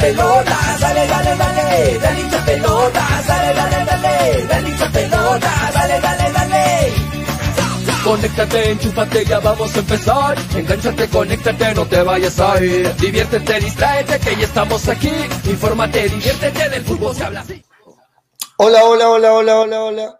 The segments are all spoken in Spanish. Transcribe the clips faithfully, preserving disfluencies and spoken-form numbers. pelota, dale, dale, dale, dale hincha pelota, dale, dale, dale, dale hincha pelota, dale, dale, dale. Conéctate, enchúfate, ya vamos a empezar. Engánchate, conéctate, no te vayas a ir. Diviértete, distráete, que ya estamos aquí. Infórmate, diviértete, del fútbol se habla así. Hola, hola, hola, hola, hola, hola.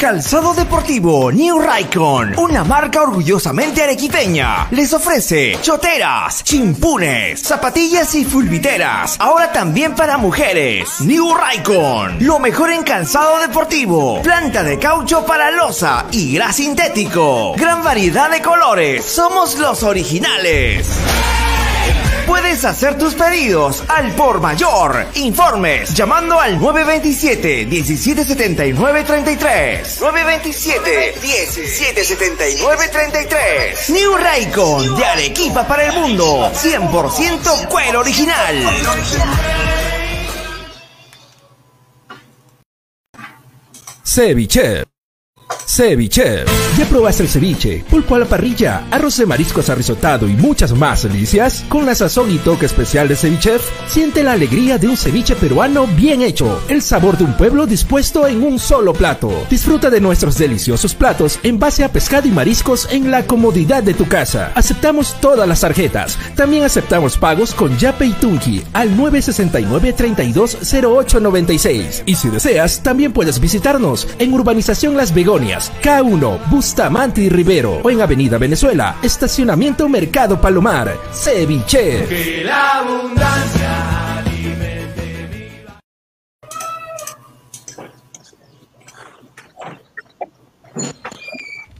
Calzado deportivo New Raikon, una marca orgullosamente arequipeña, les ofrece choteras, chimpunes, zapatillas y fulbiteras, ahora también para mujeres. New Raikon, lo mejor en calzado deportivo, planta de caucho para losa y gras sintético, gran variedad de colores, somos los originales. Puedes hacer tus pedidos al por mayor. Informes llamando al nueve dos siete, uno siete siete nueve, tres tres. nueve dos siete, uno siete siete nueve, tres tres. New Raikon de Arequipa para el mundo. cien por ciento cuero original. Ceviche. Ceviche. ¿Ya probaste el ceviche, pulpo a la parrilla, arroz de mariscos arrisotado y muchas más delicias? Con la sazón y toque especial de Cevichef, siente la alegría de un ceviche peruano bien hecho, el sabor de un pueblo dispuesto en un solo plato. Disfruta de nuestros deliciosos platos en base a pescado y mariscos en la comodidad de tu casa. Aceptamos todas las tarjetas. También aceptamos pagos con Yape y Tunki al nueve seis nueve, tres dos cero ocho nueve seis. Y si deseas, también puedes visitarnos en Urbanización Las Begonias, K uno, Bustamante y Rivero, o en Avenida Venezuela, Estacionamiento Mercado Palomar. Ceviche. Que la abundancia alimente mi alma.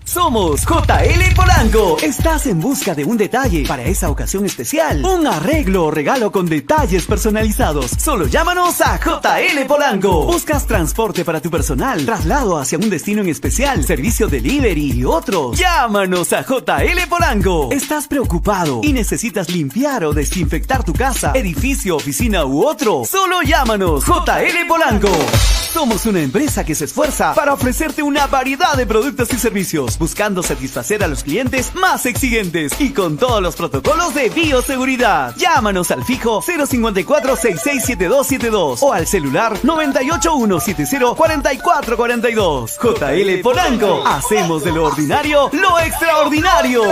Somos J L Polanco. Estás en busca de un detalle para esa ocasión especial, un arreglo o regalo con detalles personalizados. Solo llámanos a J L Polanco. Buscas transporte para tu personal, traslado hacia un destino en especial, servicio delivery y otros. Llámanos a J L Polanco. ¿Estás preocupado y necesitas limpiar o desinfectar tu casa, edificio, oficina u otro? Solo llámanos J L Polanco. Somos una empresa que se esfuerza para ofrecerte una variedad de productos y servicios, buscando satisfacer a los clientes más exigentes y con todos los protocolos de bioseguridad. Llámanos al fijo cero cincuenta y cuatro, seis seis siete dos siete dos o al celular nueve ocho uno siete cero cuatro cuatro cuatro dos. J L Polanco, hacemos de lo ordinario lo extraordinario.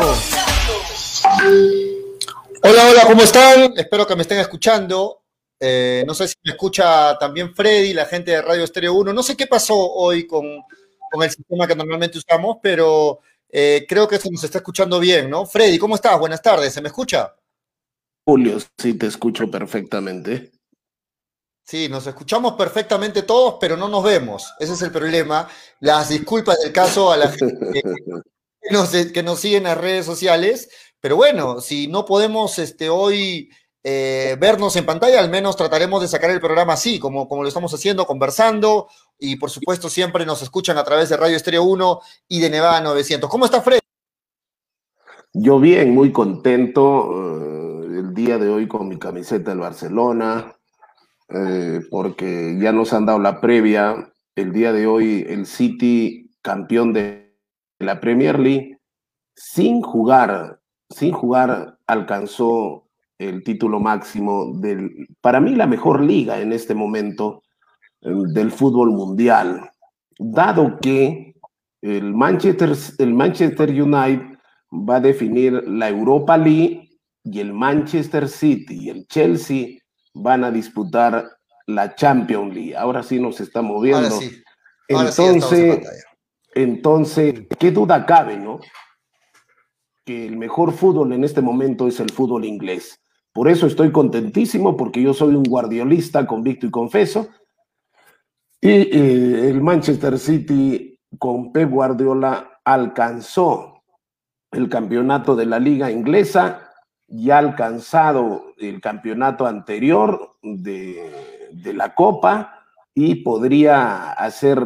Hola, hola, ¿cómo están? Espero que me estén escuchando. Eh, no sé si me escucha también Freddy, la gente de Radio Estéreo uno. No sé qué pasó hoy con... con el sistema que normalmente usamos, pero eh, creo que eso nos está escuchando bien, ¿no? Freddy, ¿cómo estás? Buenas tardes, ¿se me escucha? Julio, sí te escucho perfectamente. Sí, nos escuchamos perfectamente todos, pero no nos vemos. Ese es el problema. Las disculpas del caso a la gente que nos, que nos siguen en las redes sociales, pero bueno, si no podemos este, hoy eh, vernos en pantalla, al menos trataremos de sacar el programa así, como, como lo estamos haciendo, conversando, y por supuesto siempre nos escuchan a través de Radio Estéreo uno y de Nevada novecientos. ¿Cómo está Fred? Yo bien, muy contento eh, el día de hoy con mi camiseta del Barcelona, eh, porque ya nos han dado la previa. El día de hoy el City campeón de la Premier League, sin jugar, sin jugar alcanzó el título máximo del, para mí, la mejor liga en este momento del fútbol mundial, dado que el Manchester, el Manchester United va a definir la Europa League y el Manchester City y el Chelsea van a disputar la Champions League. Ahora sí nos está moviendo. Ahora sí. Ahora entonces, sí entonces, qué duda cabe, ¿no? Que el mejor fútbol en este momento es el fútbol inglés. Por eso estoy contentísimo, porque yo soy un guardiolista convicto y confeso. Y eh, el Manchester City con Pep Guardiola alcanzó el campeonato de la liga inglesa y ha alcanzado el campeonato anterior de, de la Copa, y podría hacer,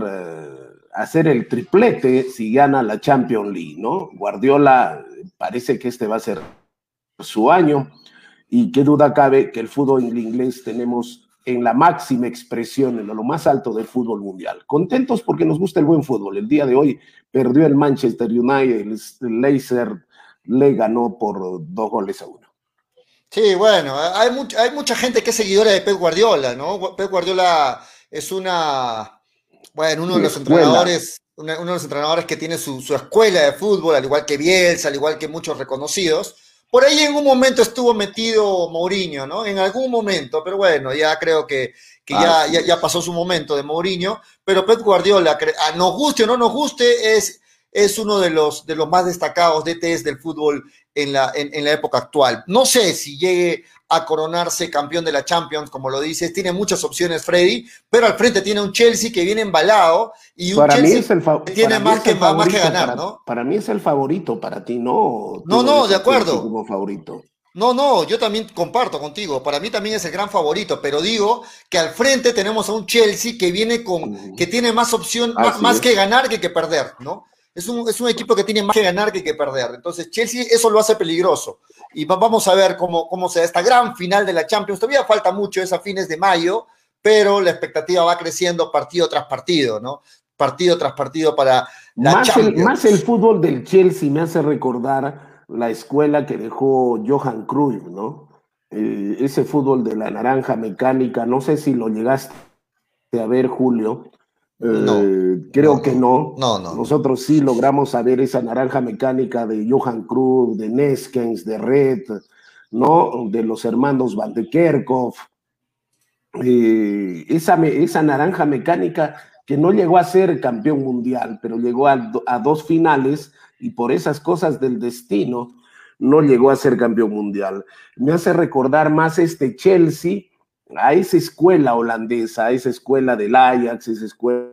hacer el triplete si gana la Champions League, ¿no? Guardiola, parece que este va a ser su año, y qué duda cabe que el fútbol inglés tenemos en la máxima expresión, en lo más alto del fútbol mundial. Contentos porque nos gusta el buen fútbol. El día de hoy perdió el Manchester United, el Leicester le ganó por dos goles a uno. Sí, bueno, hay, much, hay mucha gente que es seguidora de Pep Guardiola, ¿no? Pep Guardiola es una, bueno, uno de los entrenadores, una, uno de los entrenadores que tiene su, su escuela de fútbol, al igual que Bielsa, al igual que muchos reconocidos. Por ahí en un momento estuvo metido Mourinho, ¿no? En algún momento, pero bueno, ya creo que, que ah, ya, sí. ya, ya pasó su momento de Mourinho, pero Pep Guardiola, a nos guste o no nos guste, es, es uno de los, de los más destacados D Tes del fútbol en la, en, en la época actual. No sé si llegue a coronarse campeón de la Champions, como lo dices, tiene muchas opciones Freddy, pero al frente tiene un Chelsea que viene embalado, y un para Chelsea mí es el que tiene más que, más que ganar, para, ¿no? Para mí es el favorito, para ti no. No, no, de acuerdo. Como favorito. No, no, yo también comparto contigo, para mí también es el gran favorito, pero digo que al frente tenemos a un Chelsea que viene con, uh-huh. que tiene más opción, más, más que ganar que que perder, ¿no? Es un, es un equipo que tiene más que ganar que que perder. Entonces Chelsea eso lo hace peligroso. Y vamos a ver cómo, cómo se da esta gran final de la Champions. Todavía falta mucho, es a fines de mayo, pero la expectativa va creciendo partido tras partido, ¿no? Partido tras partido para la más Champions. El, más el fútbol del Chelsea me hace recordar la escuela que dejó Johan Cruyff, ¿no? Eh, ese fútbol de la naranja mecánica, no sé si lo llegaste a ver, Julio. Eh, no, creo no, que no. No, no. Nosotros sí logramos saber esa naranja mecánica de Johan Cruyff, de Neskens, de Red, ¿no? De los hermanos Van de Kerkhoff. Eh, esa, me, esa naranja mecánica que no llegó a ser campeón mundial, pero llegó a, a dos finales, y por esas cosas del destino no llegó a ser campeón mundial. Me hace recordar más este Chelsea a esa escuela holandesa, a esa escuela del Ajax, esa escuela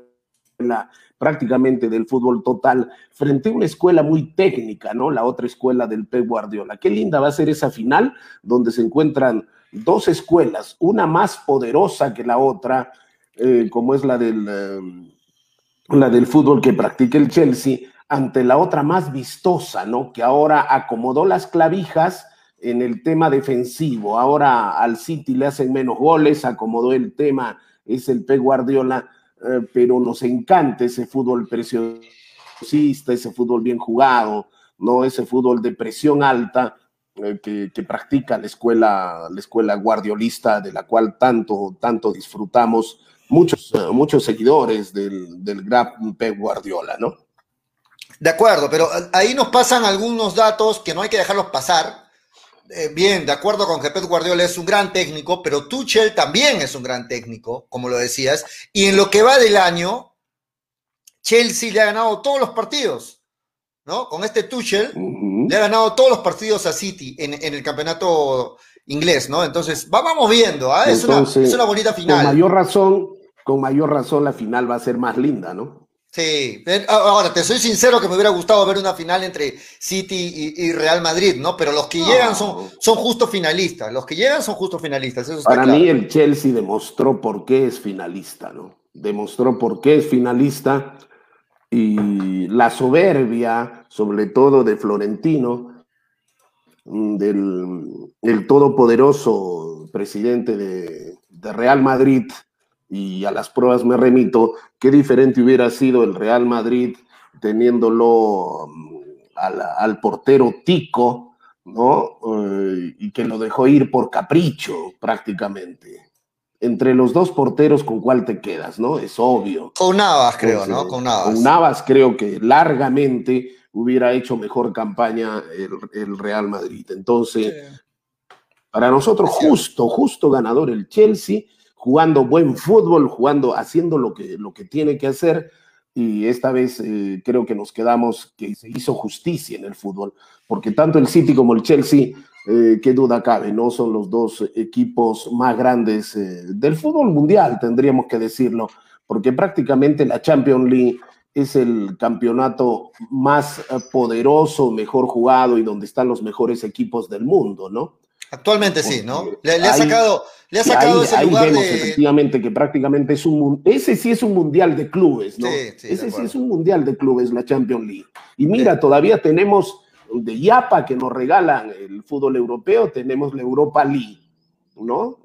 prácticamente del fútbol total, frente a una escuela muy técnica, ¿no? La otra escuela del Pep Guardiola. Qué linda va a ser esa final, donde se encuentran dos escuelas, una más poderosa que la otra, eh, como es la del, eh, la del fútbol que practica el Chelsea, ante la otra más vistosa, ¿no? Que ahora acomodó las clavijas en el tema defensivo. Ahora al City le hacen menos goles, acomodó el tema, es el Pep Guardiola, eh, pero nos encanta ese fútbol preciosista, ese fútbol bien jugado, ¿no? Ese fútbol de presión alta eh, que, que practica la escuela, la escuela guardiolista, de la cual tanto, tanto disfrutamos muchos, eh, muchos seguidores del, del gran Pep Guardiola, ¿no? De acuerdo, pero ahí nos pasan algunos datos que no hay que dejarlos pasar. Bien, de acuerdo con que Pep Guardiola es un gran técnico, pero Tuchel también es un gran técnico, como lo decías, y en lo que va del año, Chelsea le ha ganado todos los partidos, ¿no? Con este Tuchel uh-huh. le ha ganado todos los partidos a City en, en el campeonato inglés, ¿no? Entonces, vamos viendo, ¿eh? Entonces, es, una, es una bonita final. Con mayor razón, con mayor razón la final va a ser más linda, ¿no? Sí, ahora te soy sincero que me hubiera gustado ver una final entre City y, y Real Madrid, ¿no? Pero los que no. llegan son, son justo finalistas, los que llegan son justo finalistas. Eso está Para claro. mí el Chelsea demostró por qué es finalista, ¿no? Demostró por qué es finalista y la soberbia, sobre todo de Florentino, del el todopoderoso presidente de, de Real Madrid. Y a las pruebas me remito, qué diferente hubiera sido el Real Madrid teniéndolo al, al portero Tico, ¿no? Eh, y que lo dejó ir por capricho prácticamente. Entre los dos porteros, ¿con cuál te quedas, no? Es obvio. Con Navas, creo, Entonces, ¿no? Con Navas. Con Navas creo que largamente hubiera hecho mejor campaña el, el Real Madrid. Entonces, sí. para nosotros justo, justo ganador el Chelsea, jugando buen fútbol, jugando, haciendo lo que, lo que tiene que hacer, y esta vez eh, creo que nos quedamos que se hizo justicia en el fútbol, porque tanto el City como el Chelsea, eh, qué duda cabe, ¿no? Son los dos equipos más grandes eh, del fútbol mundial, tendríamos que decirlo, porque prácticamente la Champions League es el campeonato más poderoso, mejor jugado y donde están los mejores equipos del mundo, ¿no? Actualmente porque sí, ¿no? Le, le ha sacado, le ha sacado ahí, ese ahí lugar vemos de... efectivamente que prácticamente es un... Ese sí es un mundial de clubes, ¿no? Sí, sí, ese sí es un mundial de clubes, la Champions League. Y mira, sí. todavía tenemos de Yapa que nos regalan el fútbol europeo, tenemos la Europa League, ¿no?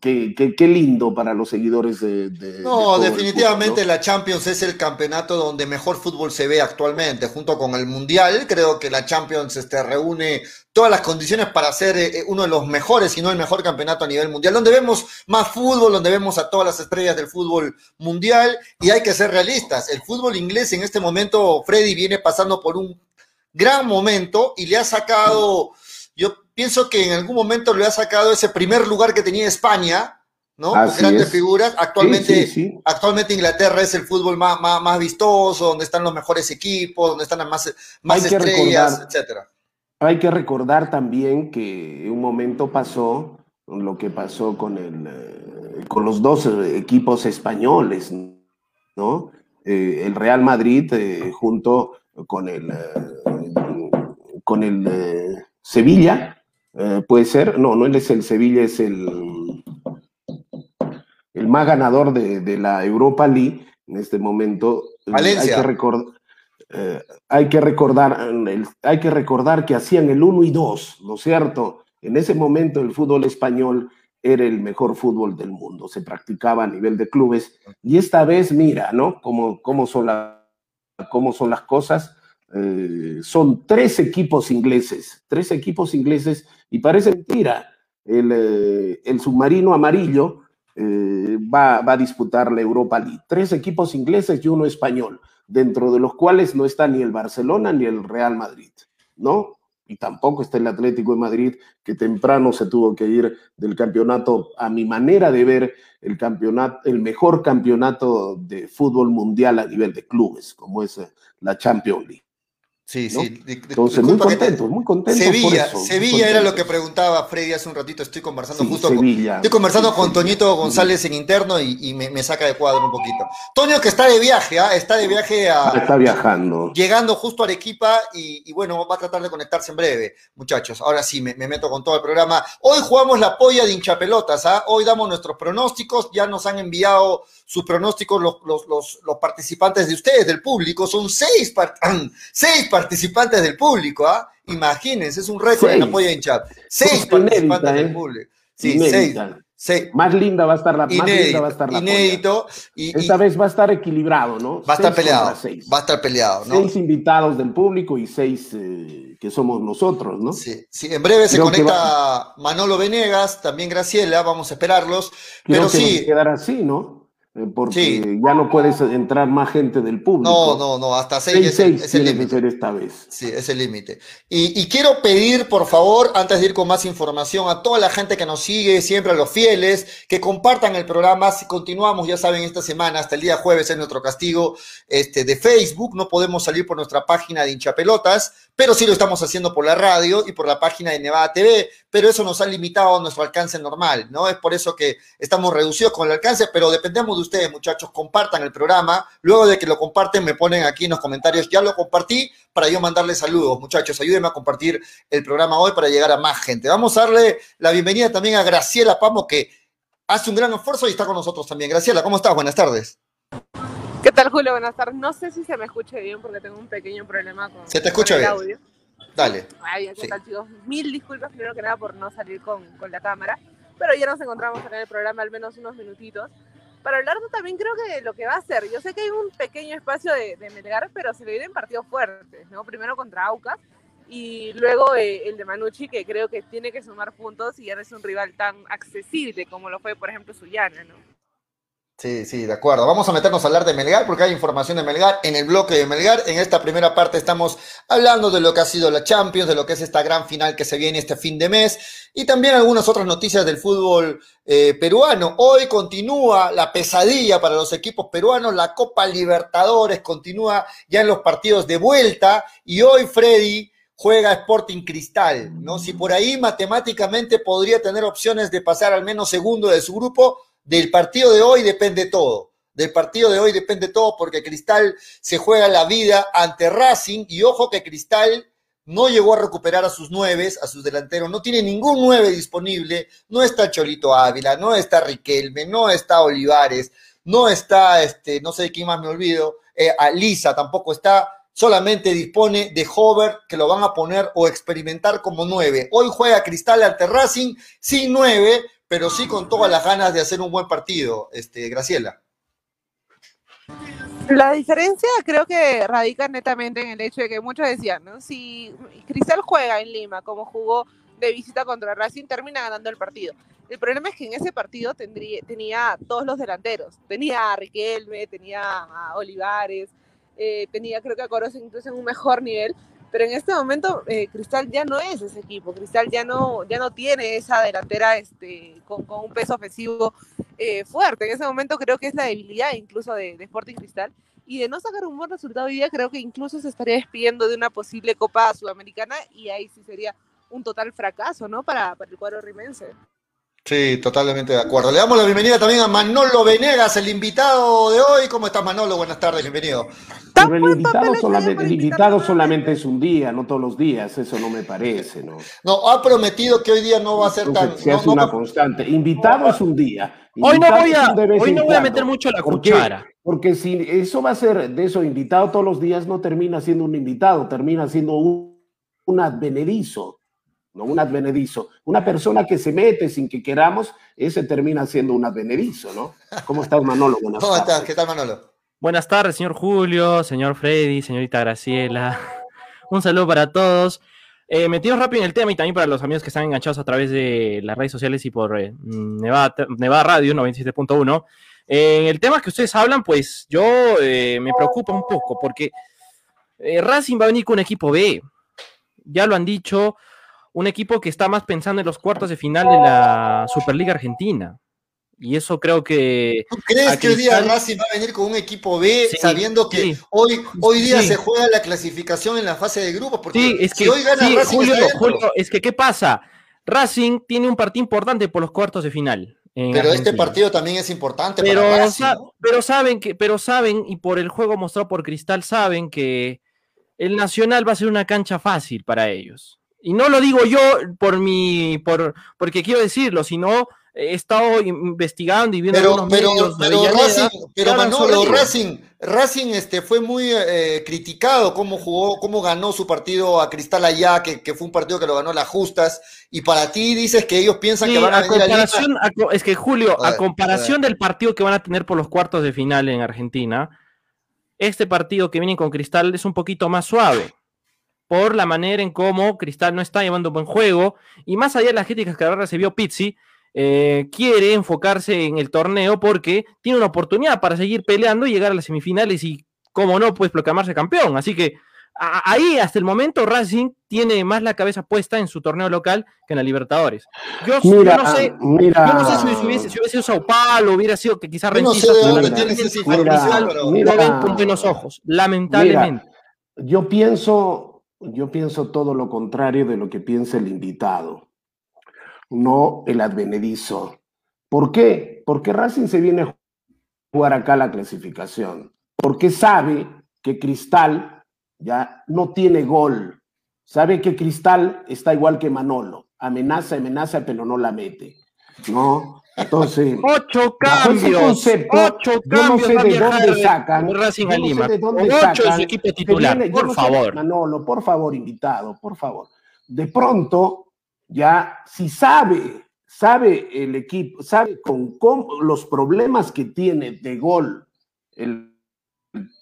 Qué, qué, qué lindo para los seguidores de... de no, de definitivamente fútbol, ¿no? La Champions es el campeonato donde mejor fútbol se ve actualmente, junto con el Mundial. Creo que la Champions este, reúne todas las condiciones para ser eh, uno de los mejores, si no el mejor campeonato a nivel mundial, donde vemos más fútbol, donde vemos a todas las estrellas del fútbol mundial, y hay que ser realistas. El fútbol inglés en este momento, Freddy, viene pasando por un gran momento y le ha sacado... Yo pienso que en algún momento le ha sacado ese primer lugar que tenía España, ¿no? Así con grandes es. figuras. Actualmente, sí, sí, sí. actualmente Inglaterra es el fútbol más, más, más vistoso, donde están los mejores equipos, donde están las más, más estrellas, etcétera. Hay que recordar también que un momento pasó lo que pasó con, el, con los dos equipos españoles, ¿no? Eh, el Real Madrid eh, junto con el... Eh, con el eh, Sevilla, eh, puede ser, no, no él es el Sevilla, es el, el más ganador de, de la Europa League en este momento. Valencia. Hay que, record, eh, hay, que recordar, el, hay que recordar que hacían el uno y dos, ¿no es cierto? En ese momento el fútbol español era el mejor fútbol del mundo, se practicaba a nivel de clubes, y esta vez, mira, ¿no? Cómo, cómo, son, la, cómo son las cosas. Eh, son tres equipos ingleses, tres equipos ingleses, y parece mentira, el, eh, el submarino amarillo eh, va, va a disputar la Europa League. Tres equipos ingleses y uno español, dentro de los cuales no está ni el Barcelona ni el Real Madrid, ¿no? Y tampoco está el Atlético de Madrid, que temprano se tuvo que ir del campeonato, a mi manera de ver, el campeonato, el mejor campeonato de fútbol mundial a nivel de clubes, como es la Champions League. Sí, ¿no? sí. Entonces, muy contento, te... muy contento. Sevilla, por eso, Sevilla era lo que preguntaba Freddy hace un ratito. Estoy conversando sí, justo Sevilla, con, estoy conversando sí, con Toñito González sí. en interno y, y me, me saca de cuadro un poquito. Toño, que está de viaje, ¿eh? está de viaje a. Está viajando. Llegando justo a Arequipa y, y bueno, va a tratar de conectarse en breve, muchachos. Ahora sí, me, me meto con todo el programa. Hoy jugamos la polla de hinchapelotas, ¿ah? ¿eh? Hoy damos nuestros pronósticos. Ya nos han enviado sus pronósticos los, los, los, los participantes de ustedes, del público. Son seis, part... seis participantes. participantes del público, ¿ah? ¿eh? Imagínense, es un récord en apoyo en chat. Seis participantes del público. Sí, seis, seis. Más linda va a estar la más inédito, linda va a estar la inédito, y, y, Esta vez va a estar equilibrado, ¿no? Va a estar peleado. Va a estar peleado, ¿no? Seis invitados del público y seis eh, que somos nosotros, ¿no? Sí, sí. En breve se Creo conecta va... Manolo Venegas, también Graciela, vamos a esperarlos. Creo pero que sí. Quedar así, ¿no? Porque sí. ya no puedes entrar más gente del público. No, no, no, hasta seis, seis, seis es el límite esta vez. Sí, es el límite. Y, y quiero pedir, por favor, antes de ir con más información, a toda la gente que nos sigue, siempre a los fieles, que compartan el programa. Si continuamos, ya saben, esta semana, hasta el día jueves es nuestro castigo este, de Facebook. No podemos salir por nuestra página de hinchapelotas, pero sí lo estamos haciendo por la radio y por la página de Nevada T V, pero eso nos ha limitado nuestro alcance normal, ¿no? Es por eso que estamos reducidos con el alcance, pero dependemos de ustedes, muchachos, compartan el programa. Luego de que lo comparten, me ponen aquí en los comentarios, ya lo compartí, para yo mandarles saludos. Muchachos, ayúdenme a compartir el programa hoy para llegar a más gente. Vamos a darle la bienvenida también a Graciela Pamo, que hace un gran esfuerzo y está con nosotros también. Graciela, ¿cómo estás? Buenas tardes. ¿Qué tal, Julio? Buenas tardes. No sé si se me escuche bien porque tengo un pequeño problema con, ¿Se te escucha con el bien? audio. Dale. Ay, ¿qué tal, chicos? Mil disculpas, primero que nada, por no salir con, con la cámara. Pero ya nos encontramos en el programa al menos unos minutitos para hablar también, creo que de lo que va a ser. Yo sé que hay un pequeño espacio de, de Melgar, pero se le vienen partidos fuertes, ¿no? Primero contra Aucas y luego eh, el de Manucci, que creo que tiene que sumar puntos y ya no es un rival tan accesible como lo fue, por ejemplo, Sullana, ¿no? Sí, sí, de acuerdo. Vamos a meternos a hablar de Melgar porque hay información de Melgar en el bloque de Melgar. En esta primera parte estamos hablando de lo que ha sido la Champions, de lo que es esta gran final que se viene este fin de mes y también algunas otras noticias del fútbol eh, peruano. Hoy continúa la pesadilla para los equipos peruanos, la Copa Libertadores continúa ya en los partidos de vuelta y hoy Freddy juega Sporting Cristal, ¿no? Si por ahí matemáticamente podría tener opciones de pasar al menos segundo de su grupo, del partido de hoy depende todo, del partido de hoy depende todo porque Cristal se juega la vida ante Racing y ojo que Cristal no llegó a recuperar a sus nueves, a sus delanteros, no tiene ningún nueve disponible, no está Cholito Ávila, no está Riquelme, no está Olivares, no está, este, no sé de quién más me olvido, eh, Alisa tampoco está. Solamente dispone de Hover, que lo van a poner o experimentar como nueve. Hoy juega Cristal ante Racing, sin nueve, pero sí con todas las ganas de hacer un buen partido, este, Graciela. La diferencia creo que radica netamente en el hecho de que muchos decían, ¿no? Si Cristal juega en Lima, como jugó de visita contra Racing, termina ganando el partido. El problema es que en ese partido tendría, tenía todos los delanteros. Tenía a Riquelme, tenía a Olivares, Eh, tenía creo que a Corozo incluso en un mejor nivel, pero en este momento eh, Cristal ya no es ese equipo, Cristal ya no, ya no tiene esa delantera este, con, con un peso ofensivo eh, fuerte. En ese momento creo que es la debilidad incluso de, de Sporting Cristal, y de no sacar un buen resultado hoy día creo que incluso se estaría despidiendo de una posible Copa Sudamericana, y ahí sí sería un total fracaso, ¿no? para, para el cuadro rimense. Sí, totalmente de acuerdo. Le damos la bienvenida también a Manolo Venegas, el invitado de hoy. ¿Cómo estás, Manolo? Buenas tardes, bienvenido. Pero el invitado, solamente, el invitado solamente es un día, no todos los días, eso no me parece, ¿no? No, ha prometido que hoy día no va a ser tan... Se hace no, una no, constante. Invitado no, es un día. Hoy no voy a, hoy no voy a meter mucho la ¿Por cuchara. Qué? Porque si eso va a ser de eso, invitado todos los días, no termina siendo un invitado, termina siendo un, un advenedizo. No, un advenedizo. Una persona que se mete sin que queramos, ese termina siendo un advenedizo, ¿no? ¿Cómo estás, Manolo? Buenas ¿Cómo tardes. estás? ¿Qué tal, Manolo? Buenas tardes, señor Julio, señor Freddy, señorita Graciela. Un saludo para todos. Eh, metidos rápido en el tema y también para los amigos que están enganchados a través de las redes sociales y por eh, Nevada, Nevada Radio noventa y siete punto uno. En eh, el tema que ustedes hablan, pues yo eh, me preocupa un poco porque eh, Racing va a venir con un equipo B. Ya lo han dicho. Un equipo que está más pensando en los cuartos de final de la Superliga Argentina. Y eso creo que... ¿Tú crees que hoy día Racing va a venir con un equipo B, sí, sabiendo que sí, hoy, hoy día sí. se juega la clasificación en la fase de grupos? Porque sí, es que, si hoy gana sí, Racing... Julio, Julio, es que ¿qué pasa? Racing tiene un partido importante por los cuartos de final. Pero Argentina. Este partido también es importante pero, para Racing. Sa ¿no? pero, saben que, pero saben, y por el juego mostrado por Cristal, saben que el Nacional va a ser una cancha fácil para ellos. Y no lo digo yo por mi, por, porque quiero decirlo, sino he estado investigando y viendo pero, pero, medios pero, Racing, pero Manolo, Racing, Racing este, fue muy eh, criticado cómo jugó, cómo ganó su partido a Cristal allá, que, que fue un partido que lo ganó a las justas, y para ti dices que ellos piensan sí, que van a, a venir comparación, a Lima. Es que Julio, a, ver, a comparación a del partido que van a tener por los cuartos de final en Argentina, este partido que viene con Cristal es un poquito más suave, por la manera en cómo Cristal no está llevando buen juego, y más allá de las críticas que ahora recibió Pizzi, eh, quiere enfocarse en el torneo porque tiene una oportunidad para seguir peleando y llegar a las semifinales y, como no, pues proclamarse campeón. Así que ahí, hasta el momento, Racing tiene más la cabeza puesta en su torneo local que en la Libertadores. Yo, mira, yo, no, sé, yo no sé si hubiese, si hubiese sido Sao Paulo, hubiera sido que quizás Rentista, no sé pero... ven con buenos ojos, lamentablemente. Mira, yo pienso... Yo pienso todo lo contrario de lo que piensa el invitado, no el advenedizo. ¿Por qué? Porque Racing se viene jugar acá la clasificación, porque sabe que Cristal ya no tiene gol, sabe que Cristal está igual que Manolo, amenaza, amenaza, pero no la mete, ¿no? Entonces, ocho cambios, concepto, ocho cambios, yo no sé de dónde sacan, yo no sé de dónde ocho sacan, equipo titular, viene, por no favor. Sé, Manolo, por favor, invitado, por favor. De pronto, ya, si sabe, sabe el equipo, sabe con, con los problemas que tiene de gol el,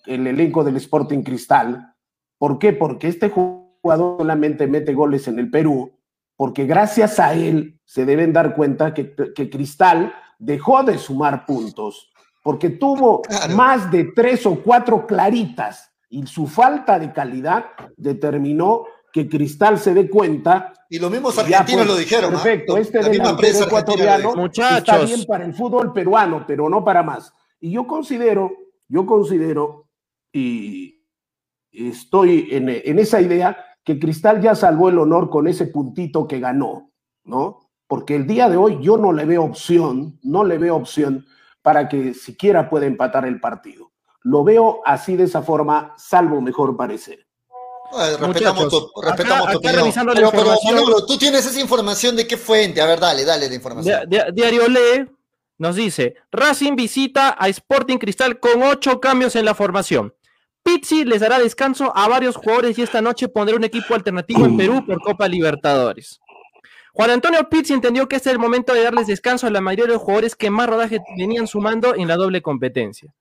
el elenco del Sporting Cristal, ¿por qué? Porque este jugador solamente mete goles en el Perú, porque gracias a él se deben dar cuenta que, que Cristal dejó de sumar puntos, porque tuvo claro. más de tres o cuatro claritas, y su falta de calidad determinó que Cristal se dé cuenta. Y los mismos argentinos pues, lo dijeron. Perfecto, ¿eh? Este delantero ecuatoriano está bien para el fútbol peruano, pero no para más. Y yo considero, yo considero, y estoy en, en esa idea, que Cristal ya salvó el honor con ese puntito que ganó, ¿no? Porque el día de hoy yo no le veo opción, no le veo opción para que siquiera pueda empatar el partido. Lo veo así de esa forma, salvo mejor parecer. Bueno, respetamos tu, respetamos acá, tu acá revisando la pero, información. Pero, Manolo, tú tienes esa información de qué fuente. A ver, dale, dale la información. Di, di, Diario Lee nos dice, Racing visita a Sporting Cristal con ocho cambios en la formación. Pizzi les dará descanso a varios jugadores y esta noche pondrá un equipo alternativo en Perú por Copa Libertadores. Juan Antonio Pizzi entendió que este es el momento de darles descanso a la mayoría de los jugadores que más rodaje venían sumando en la doble competencia.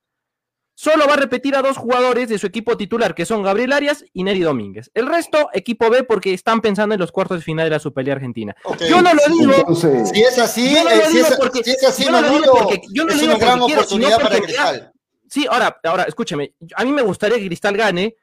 Solo va a repetir a dos jugadores de su equipo titular, que son Gabriel Arias y Nery Domínguez. El resto, equipo B, porque están pensando en los cuartos de final de la Superliga Argentina. Okay. Yo no lo digo. Entonces, si es así, yo no lo digo porque es una gran oportunidad para Cristal. Sí, ahora, ahora, escúcheme, a mí me gustaría que Cristal gane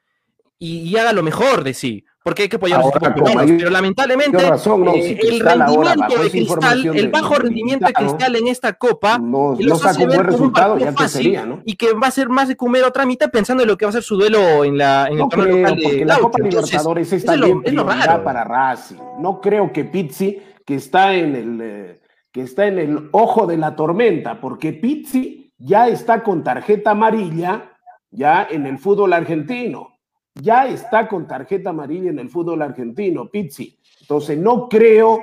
y, y haga lo mejor de sí, porque hay que apoyar a los compañeros, pero lamentablemente razón, no, si eh, el rendimiento ahora, de Cristal, el bajo de, rendimiento de Cristal no, en esta Copa, no, no sacó buen resultado, ya que sería, ¿no? Y que va a ser más de comer otra mitad pensando en lo que va a ser su duelo en, la, en no el torneo local de porque la Copa Libertadores entonces, está bien es lo, es lo para Racing, no creo que Pizzi, que está en el eh, que está en el ojo de la tormenta, porque Pizzi ya está con tarjeta amarilla ya en el fútbol argentino. Ya está con tarjeta amarilla en el fútbol argentino, Pizzi. Entonces no creo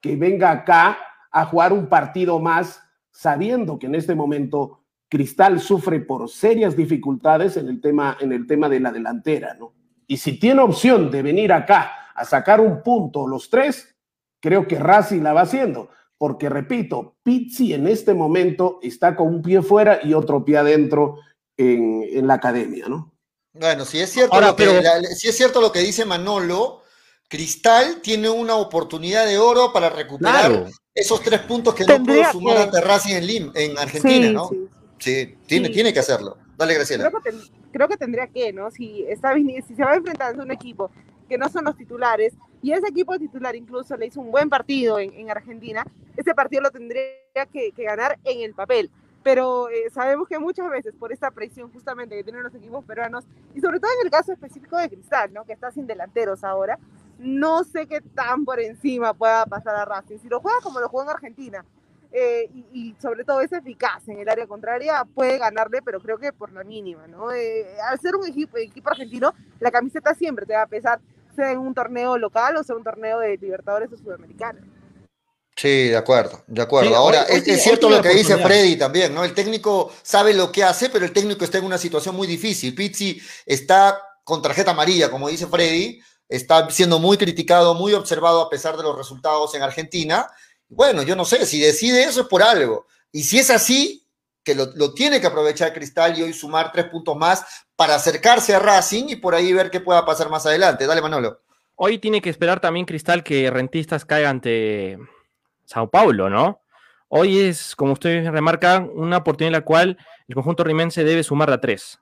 que venga acá a jugar un partido más sabiendo que en este momento Cristal sufre por serias dificultades en el tema, en el tema de la delantera, ¿no? Y si tiene opción de venir acá a sacar un punto los tres, creo que Racing la va haciendo. Porque, repito, Pizzi en este momento está con un pie fuera y otro pie adentro en, en la academia, ¿no? Bueno, si es cierto, ahora, lo que, pero... la, si es cierto lo que dice Manolo, Cristal tiene una oportunidad de oro para recuperar claro. esos tres puntos que Tendría no pudo sumar que... ante Racing en, Lim, en Argentina, sí, ¿no? Sí, sí tiene, sí. tiene que hacerlo. Dale, Graciela. Creo que, ten, creo que tendría que, ¿no? Si, está, si se va enfrentando un equipo que no son los titulares, y ese equipo titular incluso le hizo un buen partido en, en Argentina, ese partido lo tendría que, que ganar en el papel, pero eh, sabemos que muchas veces por esta presión justamente que tienen los equipos peruanos, y sobre todo en el caso específico de Cristal, ¿no? Que está sin delanteros ahora, no sé qué tan por encima pueda pasar a Racing, si lo juega como lo jugó en Argentina, eh, y, y sobre todo es eficaz en el área contraria, puede ganarle, pero creo que por la mínima, ¿no? Eh, al ser un equipo, equipo argentino, la camiseta siempre te va a pesar, sea en un torneo local o sea un torneo de Libertadores o Sudamericana. Sí, de acuerdo, de acuerdo. Sí, Ahora, hoy, hoy, es, es cierto lo que dice Freddy también, ¿no? El técnico sabe lo que hace, pero el técnico está en una situación muy difícil. Pizzi está con tarjeta amarilla, como dice Freddy, está siendo muy criticado, muy observado a pesar de los resultados en Argentina. Bueno, yo no sé, si decide eso es por algo. Y si es así, que lo, lo tiene que aprovechar Cristal y hoy sumar tres puntos más para acercarse a Racing y por ahí ver qué pueda pasar más adelante. Dale, Manolo. Hoy tiene que esperar también Cristal que Rentistas caiga ante Sao Paulo, ¿no? Hoy es, como ustedes remarcan, una oportunidad en la cual el conjunto rimense debe sumar a tres.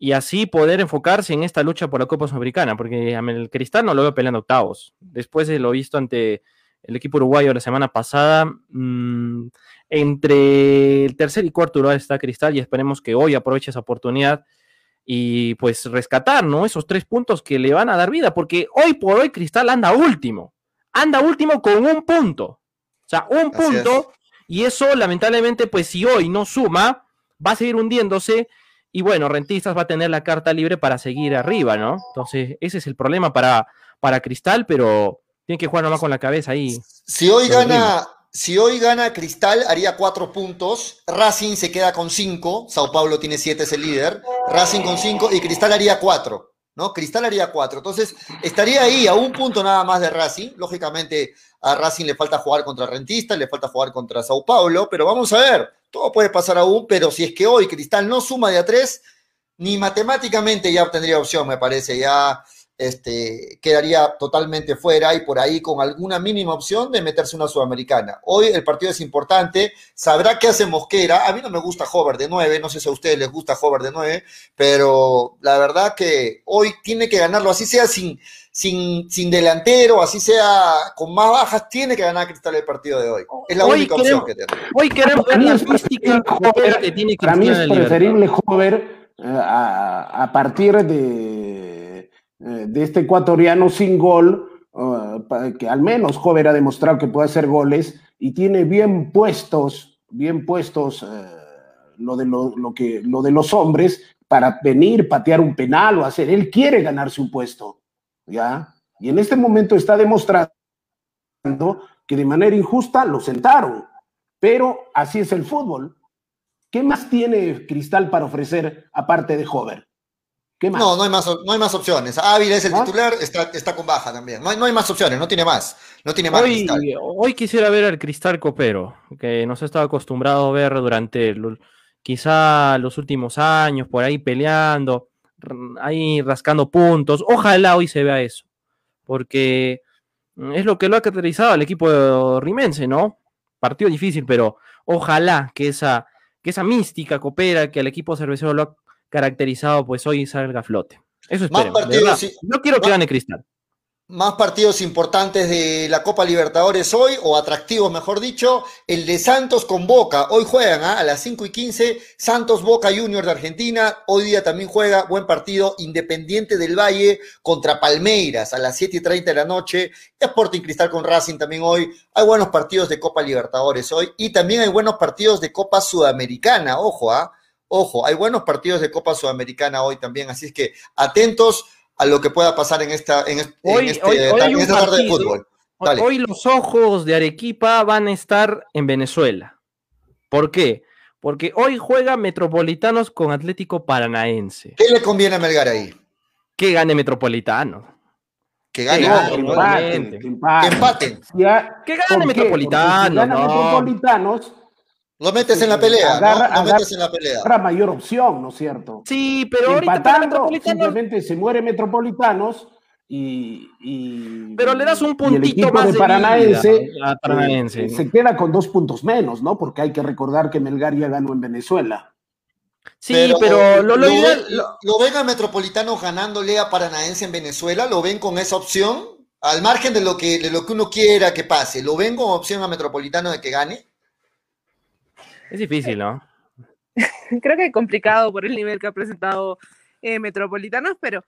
Y así poder enfocarse en esta lucha por la Copa Sudamericana, porque el Cristal no lo veo peleando octavos. Después de lo visto ante el equipo uruguayo la semana pasada, mmm, entre el tercer y cuarto lugar está Cristal y esperemos que hoy aproveche esa oportunidad y pues rescatar, ¿no? Esos tres puntos que le van a dar vida, porque hoy por hoy Cristal anda último, anda último con un punto, o sea, un punto, y eso lamentablemente pues si hoy no suma, va a seguir hundiéndose y bueno, Rentistas va a tener la carta libre para seguir arriba, ¿no? Entonces ese es el problema para, para Cristal, pero tiene que jugar nomás con la cabeza ahí. Si hoy gana... Ritmo. Si hoy gana Cristal, haría cuatro puntos. Racing se queda con cinco. Sao Paulo tiene siete, es el líder. Racing con cinco y Cristal haría cuatro, ¿no? Cristal haría cuatro. Entonces, estaría ahí a un punto nada más de Racing. Lógicamente, a Racing le falta jugar contra Rentistas, le falta jugar contra Sao Paulo, pero vamos a ver. Todo puede pasar aún, pero si es que hoy Cristal no suma de a tres, ni matemáticamente ya obtendría opción, me parece. Ya... Este, quedaría totalmente fuera y por ahí con alguna mínima opción de meterse una sudamericana. Hoy el partido es importante, sabrá qué hace Mosquera. A mí no me gusta Hover de nueve, no sé si a ustedes les gusta Hover de nueve, pero la verdad que hoy tiene que ganarlo, así sea sin, sin, sin delantero, así sea con más bajas, tiene que ganar Cristal el partido de hoy. Es la hoy única queremos, opción que tiene. Hoy queremos ver la mística Hover que tiene que Para mí es preferible Hover a, a partir de de este ecuatoriano sin gol, uh, que al menos Jover ha demostrado que puede hacer goles y tiene bien puestos, bien puestos uh, lo, de lo, lo, que, lo de los hombres para venir, patear un penal o hacer. Él quiere ganarse un puesto, ¿ya? Y en este momento está demostrando que de manera injusta lo sentaron, pero así es el fútbol. ¿Qué más tiene Cristal para ofrecer aparte de Jover? No, no hay, más, no hay más opciones. Ávila es el ¿Ah? titular, está, está con baja también. No hay, no hay más opciones, no tiene más. No tiene más hoy, hoy quisiera ver al Cristal Copero, que nos ha estado acostumbrado a ver durante el, quizá los últimos años, por ahí peleando, ahí rascando puntos. Ojalá hoy se vea eso, porque es lo que lo ha caracterizado al equipo rimense, ¿no? Partido difícil, pero ojalá que esa, que esa mística copera que al equipo cervecero lo ha caracterizado, pues hoy salga a flote. Eso espero. No quiero que gane Cristal. Más partidos importantes de la Copa Libertadores hoy, o atractivos mejor dicho, el de Santos con Boca. Hoy juegan ¿eh? a las cinco y quince, Santos Boca Juniors de Argentina. Hoy día también juega, buen partido, Independiente del Valle contra Palmeiras a las siete y treinta de la noche. Sporting Cristal con Racing también hoy. Hay buenos partidos de Copa Libertadores hoy y también hay buenos partidos de Copa Sudamericana. Ojo, ¿ah? ¿eh? Ojo, hay buenos partidos de Copa Sudamericana hoy también, así es que atentos a lo que pueda pasar en esta, en este, hoy, en este, hoy, hoy en esta tarde de fútbol. Dale. Hoy los ojos de Arequipa van a estar en Venezuela. ¿Por qué? Porque hoy juega Metropolitanos con Atlético Paranaense. ¿Qué le conviene a Melgar ahí? Que gane Metropolitanos. Que gane, no, que empaten, que empaten. Que, empaten. Ya, que gane Metropolitanos. Gana no. Metropolitanos. Lo metes en la pelea, agarra, ¿no? Lo agarra, metes en la pelea. Agarra mayor opción, ¿no es cierto? Sí, pero empatando, ahorita simplemente se muere Metropolitanos y, y... Pero le das un puntito más de Paranaense, vida, Paranaense eh, ¿no? Se queda con dos puntos menos, ¿no? Porque hay que recordar que Melgar ya ganó en Venezuela. Sí, pero, pero lo, lo, lo, ideal, lo, ¿lo ven a Metropolitanos ganándole a Paranaense en Venezuela? ¿Lo ven con esa opción? Al margen de lo que, de lo que uno quiera que pase, ¿lo ven con opción a Metropolitano de que gane? Es difícil, ¿no? Creo que es complicado por el nivel que ha presentado eh, Metropolitanos, pero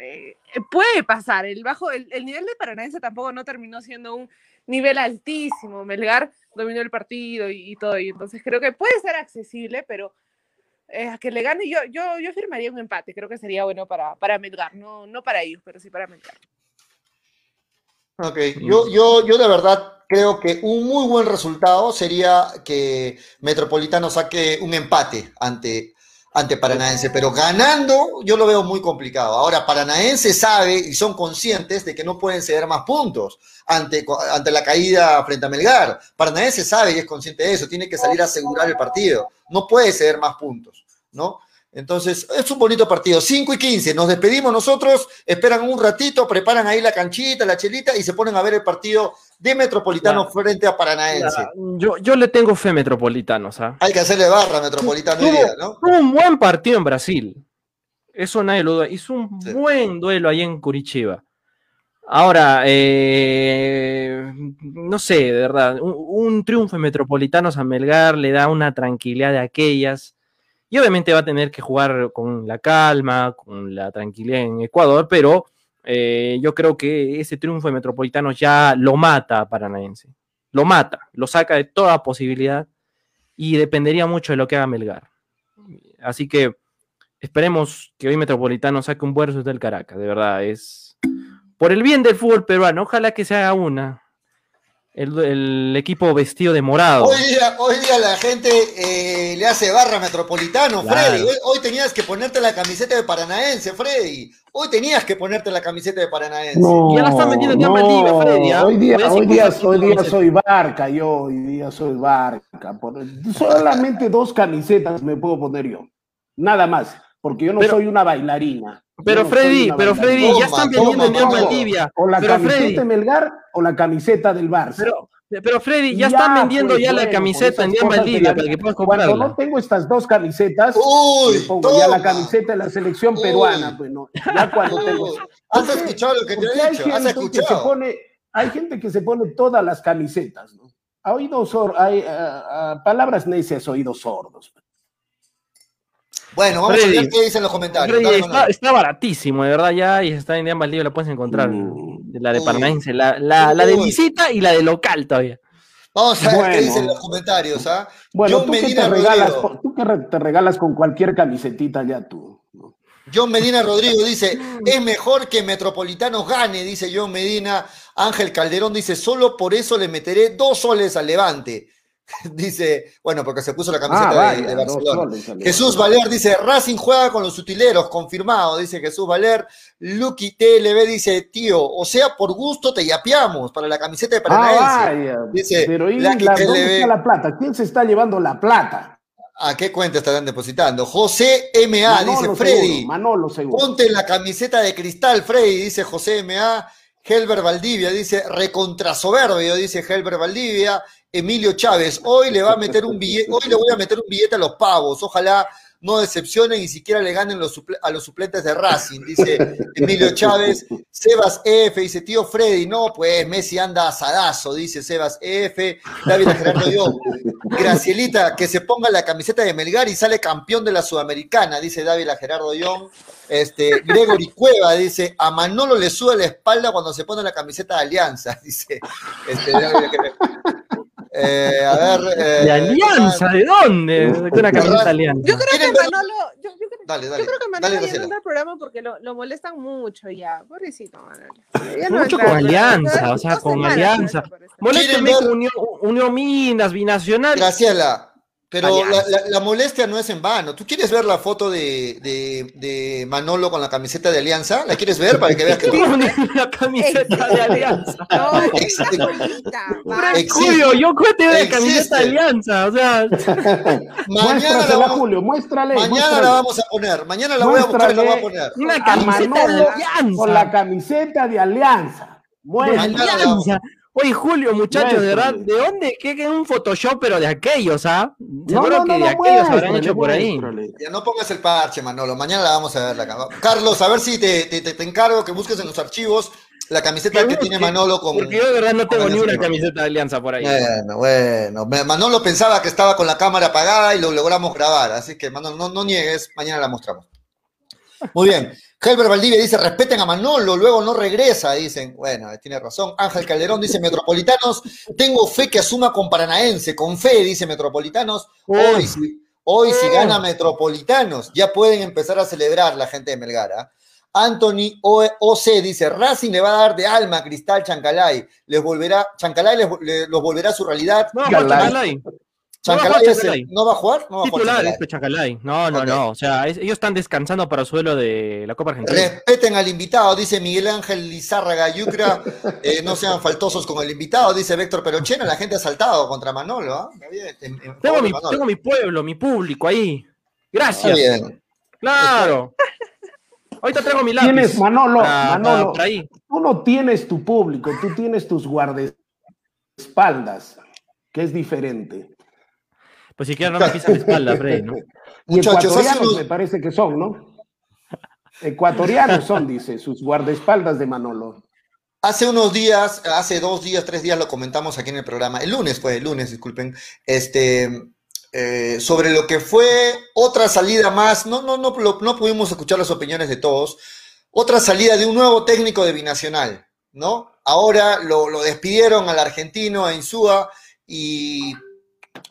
eh, puede pasar. El bajo, el, el nivel de Paranaense tampoco no terminó siendo un nivel altísimo. Melgar dominó el partido y, y todo, y entonces creo que puede ser accesible, pero eh, a que le gane yo, yo, yo firmaría un empate. Creo que sería bueno para, para Melgar, no, no para ellos, pero sí para Melgar. Ok, yo, yo, yo de verdad creo que un muy buen resultado sería que Metropolitano saque un empate ante, ante Paranaense, pero ganando yo lo veo muy complicado. Ahora, Paranaense sabe y son conscientes de que no pueden ceder más puntos ante, ante la caída frente a Melgar. Paranaense sabe y es consciente de eso, tiene que salir a asegurar el partido, no puede ceder más puntos, ¿no? Entonces, es un bonito partido. cinco y quince, nos despedimos nosotros, esperan un ratito, preparan ahí la canchita, la chelita y se ponen a ver el partido de Metropolitanos ya, frente a Paranaense. Ya, yo, yo le tengo fe a Metropolitanos. ¿eh? Hay que hacerle barra a Metropolitanos. Tuvo, día, ¿no? tuvo un buen partido en Brasil. Eso nadie lo duda. Hizo un sí. buen duelo ahí en Curitiba. Ahora, eh, no sé, de verdad, un, un triunfo en Metropolitanos a Melgar le da una tranquilidad de aquellas. Y obviamente va a tener que jugar con la calma, con la tranquilidad en Ecuador, pero eh, yo creo que ese triunfo de Metropolitanos ya lo mata a Paranaense. Lo mata, lo saca de toda posibilidad y dependería mucho de lo que haga Melgar. Así que esperemos que hoy Metropolitano saque un buen resultado del Caracas. De verdad, es por el bien del fútbol peruano. Ojalá que se haga una. El, el equipo vestido de morado. Hoy día, hoy día la gente eh, le hace barra Metropolitano, claro. Freddy. Hoy, hoy tenías que ponerte la camiseta de Paranaense, Freddy. Hoy tenías que ponerte la camiseta de Paranaense. No, ya la están vendiendo no, en libre, Freddy. ¿Ah? Hoy día, hoy día, hoy día soy Barca, yo hoy día soy Barca. Por, solamente dos camisetas me puedo poner yo. Nada más, porque yo no pero, soy una bailarina. Pero no Freddy, pero Freddy, ya están vendiendo en Neon Valdivia. O la pero camiseta Freddy. de Melgar o la camiseta del Barça. Pero, pero Freddy, ya, ya están vendiendo pues, ya bueno, la camiseta en Neon Valdivia para que puedas comprarla. Cuando no tengo estas dos camisetas, Uy, pongo toma. ya la camiseta de la selección Uy. peruana. Bueno, ya cuando Uy. tengo. ¿Has escuchado lo que te he dicho? ¿Has escuchado? Que se pone, hay gente que se pone todas las camisetas, ¿no? A oídos sordos, hay uh, uh, palabras necias, oídos sordos. Bueno, vamos Freddy, a ver qué dicen los comentarios. Freddy, está, está baratísimo, de verdad, ya, y está en Neon Valdivia, la puedes encontrar. Mm. La de Paranaense, la, la, la de visita y la de local todavía. Vamos a ver bueno. qué dicen los comentarios, ¿ah? Bueno, John tú, Medina que regalas, tú que te regalas con cualquier camisetita ya tú. John Medina Rodrigo dice, es mejor que Metropolitano gane, dice John Medina. Ángel Calderón dice, solo por eso le meteré dos soles al Levante. Dice, bueno, porque se puso la camiseta ah, vaya, de, de Barcelona. No, no, no, no. Jesús Valer dice, Racing juega con los utileros, confirmado, dice Jesús Valer. Lucky T L B dice, tío, o sea, por gusto te yapeamos para la camiseta de Paranaense. Ah, dice, pero ¿y la, ¿dónde está la plata? ¿Quién se está llevando la plata? ¿A qué cuenta estarán depositando? José M A dice, Freddy, Manolo, ponte la camiseta de cristal, Freddy, dice José M A. Helber Valdivia dice, recontrasoberbio, dice Helber Valdivia. Emilio Chávez, hoy le va a meter un billete, hoy le voy a meter un billete a los pavos, ojalá no decepcionen y siquiera le ganen los a los suplentes de Racing, dice Emilio Chávez. Sebas E F dice, tío Freddy, no, pues Messi anda asadazo, dice Sebas E F. David Gerardo Dios, Gracielita, que se ponga la camiseta de Melgar y sale campeón de la Sudamericana, dice David Gerardo Dion. Este, Gregory Cueva dice, a Manolo le sube la espalda cuando se pone la camiseta de Alianza, dice este, David Eh, a ver, eh, ¿de Alianza? ¿De dónde? ¿De una camiseta Alianza? Yo creo que Manolo, yo, yo, creo, dale, dale, yo creo que Manolo dale, ya no entra al programa porque lo, lo molestan mucho ya, pobrecito Manolo. Ya no mucho entra, con Alianza, no, o sea, no con se Alianza. Molésteme con Unión, Unión Minas, Binacional. Graciela, pero la, la, la molestia no es en vano. ¿Tú quieres ver la foto de, de, de Manolo con la camiseta de Alianza? ¿La quieres ver para que veas que la camiseta de Alianza? No, es una bolita. Julio, yo cuente de camiseta de Alianza, o sea. Mañana la vamos, Julio, muéstrale. Mañana muéstrale. la vamos a poner, mañana la muéstrale voy a buscar y la voy a poner. Una camiseta de Alianza. Con la camiseta de Alianza. Bueno, Alianza. Oye, Julio, muchachos, de verdad, ¿de dónde? ¿Qué es un Photoshop, pero de aquellos, ah? Seguro no, no, que no, de aquellos habrán hecho por ahí. Ya no pongas el parche, Manolo, mañana la vamos a ver la cama. Carlos, a ver si te, te, te encargo que busques en los archivos la camiseta que, que tiene Manolo con... Porque yo de verdad no tengo ni una camiseta de Alianza por ahí. Bueno, bueno, Manolo pensaba que estaba con la cámara apagada y lo logramos grabar, así que Manolo, no, no niegues, mañana la mostramos. Muy bien. Helber Valdivia dice, respeten a Manolo, luego no regresa, dicen. Bueno, tiene razón. Ángel Calderón dice, Metropolitanos, tengo fe que asuma con Paranaense, con fe, dice Metropolitanos. Hoy, hoy si gana Metropolitanos, ya pueden empezar a celebrar la gente de Melgar, ¿eh? Anthony O C dice, Racing le va a dar de alma a Cristal Chancalay, les volverá, Chancalay les, les, los volverá a su realidad. No, Chancalay. Chancalay, Chancalay. ¿No va a jugar? No va a jugar titular este Chancalay. No, no, okay. no. O sea, es, ellos están descansando para suelo de la Copa Argentina. Respeten al invitado, dice Miguel Ángel Lizárraga Yucra. Eh, no sean faltosos con el invitado, dice Víctor Perochena. La gente ha saltado contra Manolo. ¿eh? En, en tengo, mi, Manolo. tengo mi pueblo, mi público ahí. Gracias. Ah, bien. Claro. Ahorita traigo mi lápiz. Tienes, Manolo, ah, Manolo. Ah, ahí. Tú no tienes tu público, tú tienes tus guardaespaldas, que es diferente. Pues siquiera no me pisan la espalda, Freddy, ¿no? Muchachos, ecuatorianos unos... me parece que son, ¿no? Ecuatorianos son, dice, sus guardaespaldas de Manolo. Hace unos días, hace dos días, tres días lo comentamos aquí en el programa, el lunes fue, el lunes, disculpen, este, eh, sobre lo que fue otra salida más, no, no, no, no pudimos escuchar las opiniones de todos, otra salida de un nuevo técnico de Binacional, ¿no? Ahora lo, lo despidieron al argentino, a Insúa, y...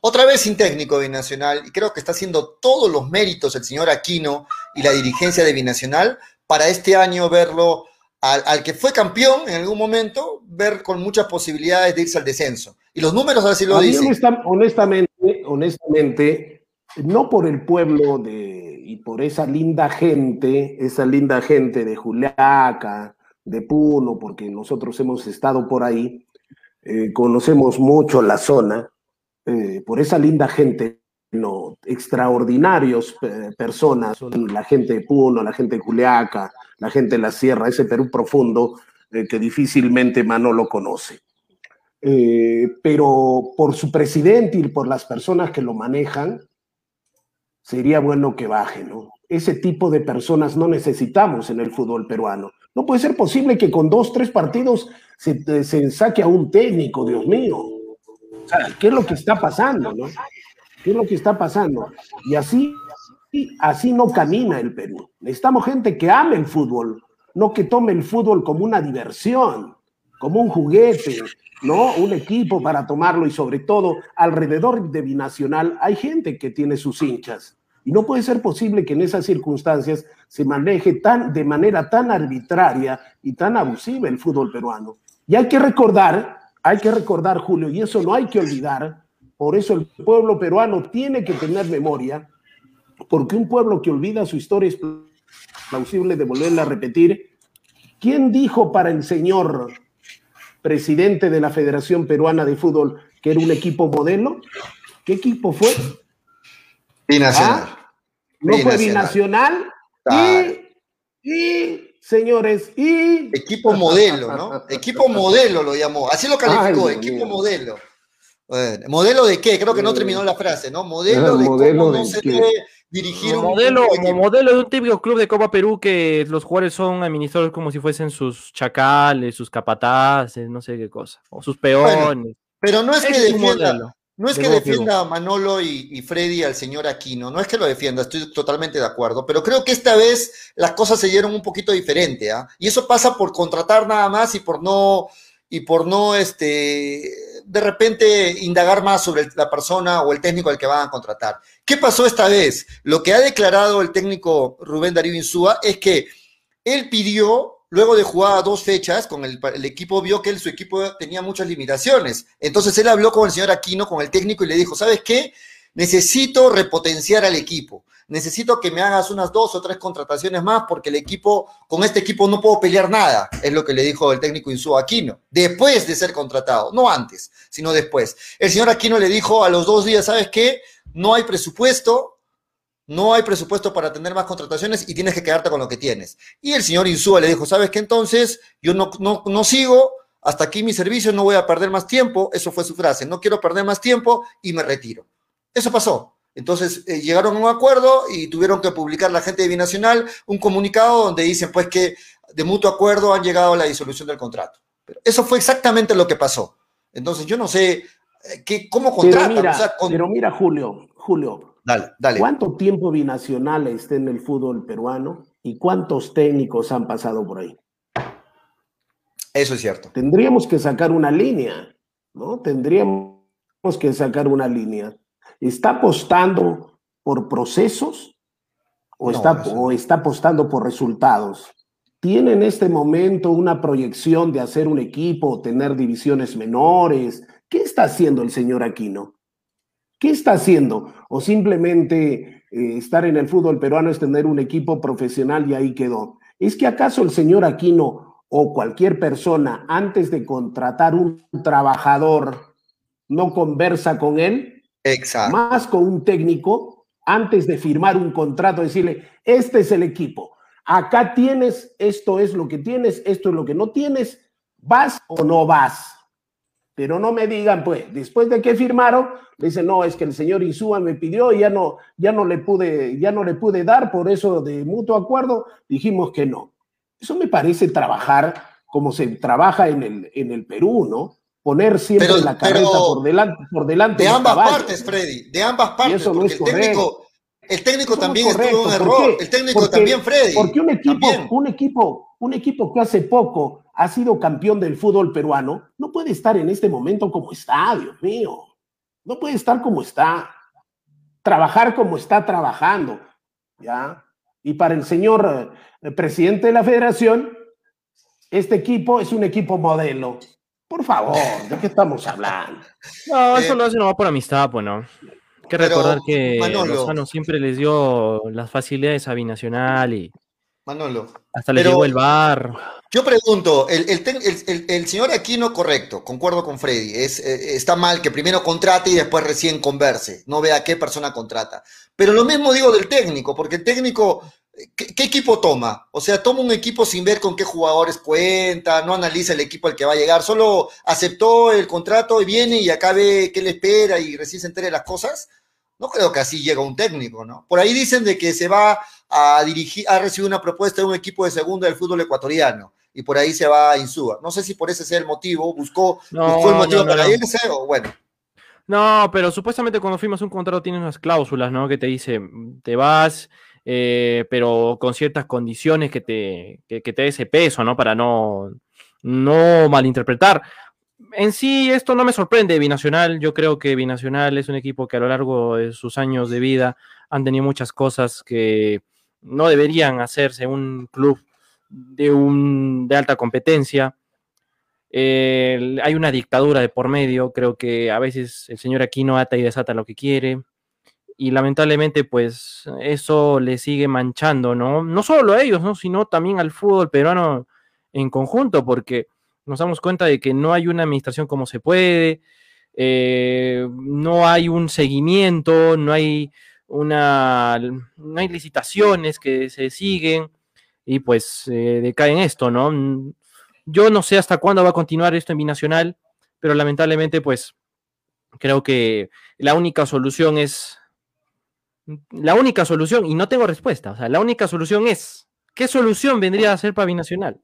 Otra vez sin técnico Binacional, y creo que está haciendo todos los méritos el señor Aquino y la dirigencia de Binacional para este año verlo, al, al que fue campeón en algún momento, ver con muchas posibilidades de irse al descenso. Y los números así lo dicen. Honestamente, honestamente, no por el pueblo de, y por esa linda gente, esa linda gente de Juliaca, de Puno, porque nosotros hemos estado por ahí, eh, conocemos mucho la zona, eh, por esa linda gente, no, extraordinarios eh, personas, la gente de Puno, la gente de Juliaca, la gente de la Sierra, ese Perú profundo eh, que difícilmente Manolo conoce. Eh, pero por su presidente y por las personas que lo manejan, sería bueno que baje, ¿no? Ese tipo de personas no necesitamos en el fútbol peruano. No puede ser posible que con dos, tres partidos se, se saque a un técnico, Dios mío. O sea, ¿qué es lo que está pasando, no? ¿Qué es lo que está pasando? Y así, así no camina el Perú. Necesitamos gente que ame el fútbol, no que tome el fútbol como una diversión, como un juguete, ¿no? Un equipo para tomarlo, y sobre todo alrededor de Binacional hay gente que tiene sus hinchas, y no puede ser posible que en esas circunstancias se maneje tan, de manera tan arbitraria y tan abusiva el fútbol peruano. Y hay que recordar, hay que recordar, Julio, y eso no hay que olvidar, por eso el pueblo peruano tiene que tener memoria, porque un pueblo que olvida su historia es plausible de volverla a repetir. ¿Quién dijo para el señor presidente de la Federación Peruana de Fútbol que era un equipo modelo? ¿Qué equipo fue? Binacional. ¿Ah? No binacional. Fue Binacional. Y, y, señores, y... Equipo modelo, ¿no? Equipo modelo lo llamó. Así lo calificó, ay, equipo Dios. Modelo. Bueno, ¿modelo de qué? Creo que no terminó la frase, ¿no? Modelo de modelo cómo de no se qué. Debe dirigir un modelo, de modelo de un típico club de Copa Perú que los jugadores son administradores como si fuesen sus chacales, sus capataces, no sé qué cosa, o sus peones. Bueno, pero no es, es que defienda... Modelo. No es que defienda a Manolo y, y Freddy al señor Aquino, no es que lo defienda, estoy totalmente de acuerdo, pero creo que esta vez las cosas se dieron un poquito diferente, ¿ah? ¿eh? Y eso pasa por contratar nada más y por no, y por no, este, de repente indagar más sobre la persona o el técnico al que van a contratar. ¿Qué pasó esta vez? Lo que ha declarado el técnico Rubén Darío Insúa es que él pidió... Luego de jugar dos fechas con el, el equipo, vio que él, su equipo tenía muchas limitaciones. Entonces él habló con el señor Aquino, con el técnico, y le dijo, ¿sabes qué? Necesito repotenciar al equipo. Necesito que me hagas unas dos o tres contrataciones más porque el equipo, con este equipo no puedo pelear nada. Es lo que le dijo el técnico Insúa Aquino, después de ser contratado. No antes, sino después. El señor Aquino le dijo a los dos días, ¿sabes qué? No hay presupuesto. No hay presupuesto para tener más contrataciones y tienes que quedarte con lo que tienes. Y el señor Insúa le dijo, ¿sabes qué? Entonces yo no, no, no sigo, hasta aquí mi servicio, no voy a perder más tiempo. Eso fue su frase, no quiero perder más tiempo y me retiro. Eso pasó. Entonces eh, llegaron a un acuerdo y tuvieron que publicar la gente de Binacional un comunicado donde dicen pues que de mutuo acuerdo han llegado a la disolución del contrato. Pero eso fue exactamente lo que pasó. Entonces yo no sé eh, qué, cómo contratan. Pero mira, o sea, con... pero mira Julio, Julio. Dale, dale. ¿Cuánto tiempo Binacional está en el fútbol peruano y cuántos técnicos han pasado por ahí? Eso es cierto. Tendríamos que sacar una línea, ¿no? Tendríamos que sacar una línea. ¿Está apostando por procesos o, no, está, o está apostando por resultados? ¿Tiene en este momento una proyección de hacer un equipo o tener divisiones menores? ¿Qué está haciendo el señor Aquino? ¿Qué está haciendo? O simplemente eh, estar en el fútbol peruano es tener un equipo profesional y ahí quedó. ¿Es que acaso el señor Aquino o cualquier persona antes de contratar un trabajador no conversa con él? Exacto. Más con un técnico antes de firmar un contrato, decirle, este es el equipo, acá tienes, esto es lo que tienes, esto es lo que no tienes, vas o no vas. Pero no me digan, pues, después de que firmaron, dicen, no, es que el señor Insúa me pidió y ya no, ya no le pude, ya no le pude dar, por eso de mutuo acuerdo dijimos que no. Eso me parece trabajar como se trabaja en el, en el Perú, ¿no? Poner siempre pero, la carreta por delante, por delante. De ambas caballo, partes, ¿no? Freddy, de ambas partes. Eso no es el correcto. Técnico, el técnico eso también es correcto, estuvo en error. El técnico porque, también, Freddy. Porque un equipo, un equipo, un equipo que hace poco ha sido campeón del fútbol peruano, no puede estar en este momento como está, Dios mío. No puede estar como está, trabajar como está trabajando, ¿ya? Y para el señor eh, presidente de la federación, este equipo es un equipo modelo. Por favor, ¿de qué estamos hablando? No, eso eh, lo hace nomás por amistad, pues no. Hay que recordar que Manolo, Lozano siempre les dio las facilidades a Binacional y Manolo, hasta le llegó el V A R. Yo pregunto, el, el, el, el, el señor Aquino, correcto, concuerdo con Freddy, es, eh, está mal que primero contrate y después recién converse, no vea qué persona contrata. Pero lo mismo digo del técnico, porque el técnico, ¿qué, qué equipo toma? O sea, toma un equipo sin ver con qué jugadores cuenta, no analiza el equipo al que va a llegar, solo aceptó el contrato y viene y acá ve qué le espera y recién se entere de las cosas. No creo que así llega un técnico, ¿no? Por ahí dicen de que se va a dirigir, ha recibido una propuesta de un equipo de segunda del fútbol ecuatoriano, y por ahí se va a Insúa. No sé si por ese sea el motivo, buscó, no, buscó el motivo no, no, para no. irse, o bueno. No, pero supuestamente cuando firmas un contrato tienes unas cláusulas, ¿no? Que te dice, te vas, eh, pero con ciertas condiciones que te, que, que te dé ese peso, ¿no? Para no, no malinterpretar. En sí, esto no me sorprende, Binacional. Yo creo que Binacional es un equipo que a lo largo de sus años de vida han tenido muchas cosas que no deberían hacerse un club de, un, de alta competencia. Eh, hay una dictadura de por medio, creo que a veces el señor Aquino ata y desata lo que quiere, y lamentablemente pues eso le sigue manchando, ¿no? No solo a ellos, ¿no? Sino también al fútbol peruano en conjunto, porque nos damos cuenta de que no hay una administración como se puede, eh, no hay un seguimiento, no hay una, no hay licitaciones que se siguen, y pues eh, decae en esto, ¿no? Yo no sé hasta cuándo va a continuar esto en Binacional, pero lamentablemente pues creo que la única solución es, la única solución, y no tengo respuesta, o sea, la única solución es, ¿qué solución vendría a ser para Binacional?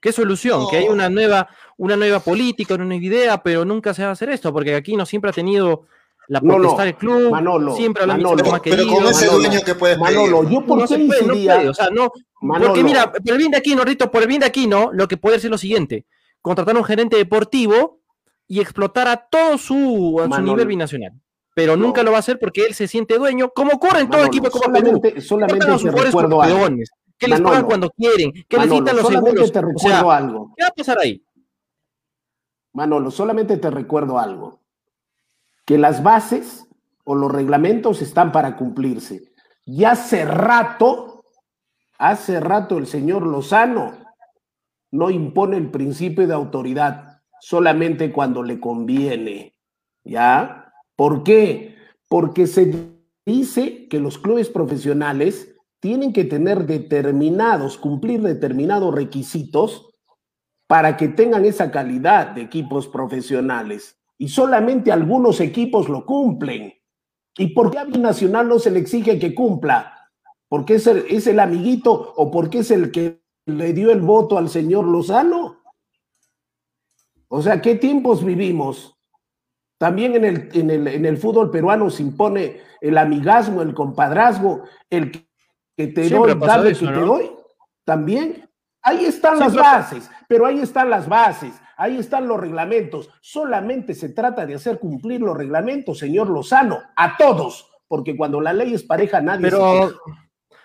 ¿Qué solución? No. Que hay una nueva, una nueva política, una nueva idea, pero nunca se va a hacer esto, porque aquí no siempre ha tenido la potestad del no, no. club, Manolo, siempre hablamos Manolo, más pero querido. Pero con ese Manolo, dueño que puedes pedir. Manolo, yo por no qué puede, incidiría... No puede, o sea, no, Manolo. Porque mira, por el bien de Aquino, Rito, por el bien de Aquino, lo que puede ser lo siguiente, contratar a un gerente deportivo y explotar a todo su, a su nivel binacional. Pero no. nunca lo va a hacer porque él se siente dueño, como ocurre en todo Manolo, equipo como solamente, solamente los recuerdo algo. Peones, que Manolo, les pagan cuando quieren, que Manolo, les quitan los seguros. Te recuerdo o sea, algo. ¿Qué va a pasar ahí? Manolo, solamente te recuerdo algo. Que las bases o los reglamentos están para cumplirse. Y hace rato, hace rato el señor Lozano no impone el principio de autoridad, solamente cuando le conviene. ¿Ya? ¿Por qué? Porque se dice que los clubes profesionales tienen que tener determinados, cumplir determinados requisitos para que tengan esa calidad de equipos profesionales. Y solamente algunos equipos lo cumplen. ¿Y por qué a Binacional no se le exige que cumpla? ¿Porque es el, es el amiguito o porque es el que le dio el voto al señor Lozano? O sea, ¿qué tiempos vivimos? También en el, en el, en el fútbol peruano se impone el amigazgo, el compadrazgo, el que te doy, dame que te doy. También. Ahí están las bases, pero ahí están las bases, ahí están los reglamentos. Solamente se trata de hacer cumplir los reglamentos, señor Lozano, a todos, porque cuando la ley es pareja, nadie se queja.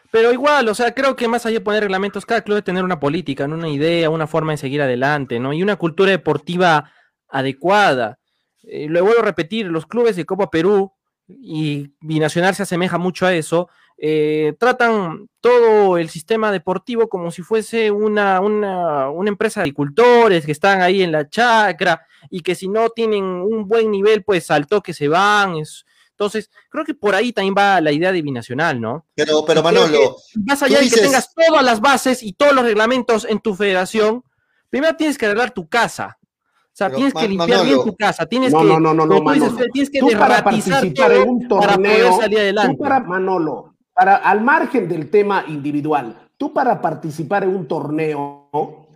Pero igual, o sea, creo que más allá de poner reglamentos, cada club debe tener una política, una idea, una forma de seguir adelante, ¿no? Y una cultura deportiva adecuada. Eh, lo vuelvo a repetir, los clubes de Copa Perú y Binacional se asemeja mucho a eso. Eh, tratan todo el sistema deportivo como si fuese una, una, una empresa de agricultores que están ahí en la chacra y que si no tienen un buen nivel pues al toque se van. Es, entonces creo que por ahí también va la idea de Binacional, ¿no? Pero, pero Manolo, más allá de que tengas todas las bases y todos los reglamentos en tu federación, primero tienes que arreglar tu casa. O sea, pero, tienes que limpiar Manolo, bien tu casa, tienes no, que, no, no, no, como no, tú dices, tienes que derratizar todo para poder salir adelante. Tú para Manolo, para, al margen del tema individual, tú para participar en un torneo,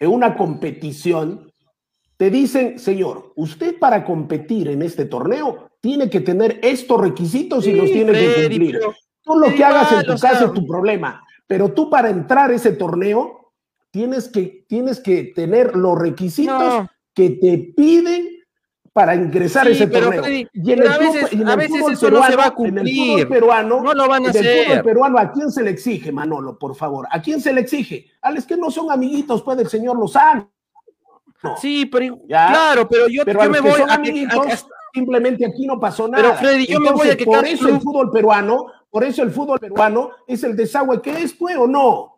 en una competición, te dicen, señor, usted para competir en este torneo tiene que tener estos requisitos sí, y los tiene que cumplir. Pero, tú lo que hagas en tu casa sea, es tu problema, pero tú para entrar a ese torneo tienes que, tienes que tener los requisitos no. que te piden para ingresar sí, a ese pero, torneo. Freddy, y en el a veces, club, en el a veces eso peruano, no se va a cumplir. En el peruano, no lo van a en hacer. El fútbol peruano, ¿a quién se le exige, Manolo, por favor? ¿A quién se le exige? A los que no son amiguitos, pues, del señor Lozano. No. Sí, pero ¿ya? claro, pero yo, pero yo me voy a que, a que simplemente aquí no pasó nada. Pero Freddy, yo Entonces, me voy a que por eso club... el fútbol peruano, por eso el fútbol peruano es el desagüe que es, pues, o no.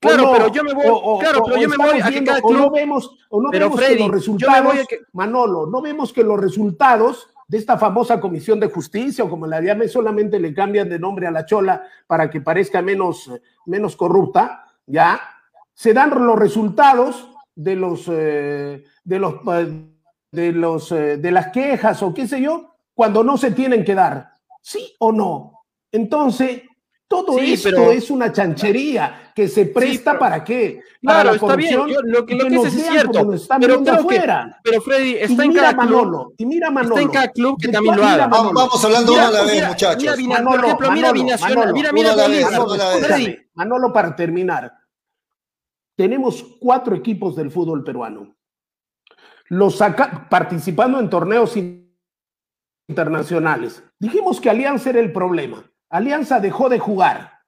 Claro, no, pero yo me voy, o, claro, o, pero yo me voy a que cada club... O no vemos, o no pero vemos Freddy, que los resultados, que... Manolo, no vemos que los resultados de esta famosa Comisión de Justicia, o como la llamen, solamente le cambian de nombre a la chola para que parezca menos, menos corrupta, ¿ya? Se dan los resultados de los, eh, de los, de los, eh, de las quejas, o qué sé yo, cuando no se tienen que dar, ¿sí o no? Entonces... Todo sí, esto pero, es una chanchería que se presta sí, pero, para qué. Para claro, está bien. Yo, lo que, que, lo que es, es cierto. Pero creo que, pero Freddy, está y en cada Manolo, club. Y mira Manolo. Está en cada club que también lo haga. Vamos, vamos hablando mira, una a la vez, muchachos. Mira, mira, Manolo, por ejemplo, Manolo, mira Manolo, mira, mira, una mira, Manolo, Manolo, Manolo, para terminar. Tenemos cuatro equipos del fútbol peruano. Los saca, participando en torneos internacionales. Dijimos que Alianza era el problema. Alianza dejó de jugar.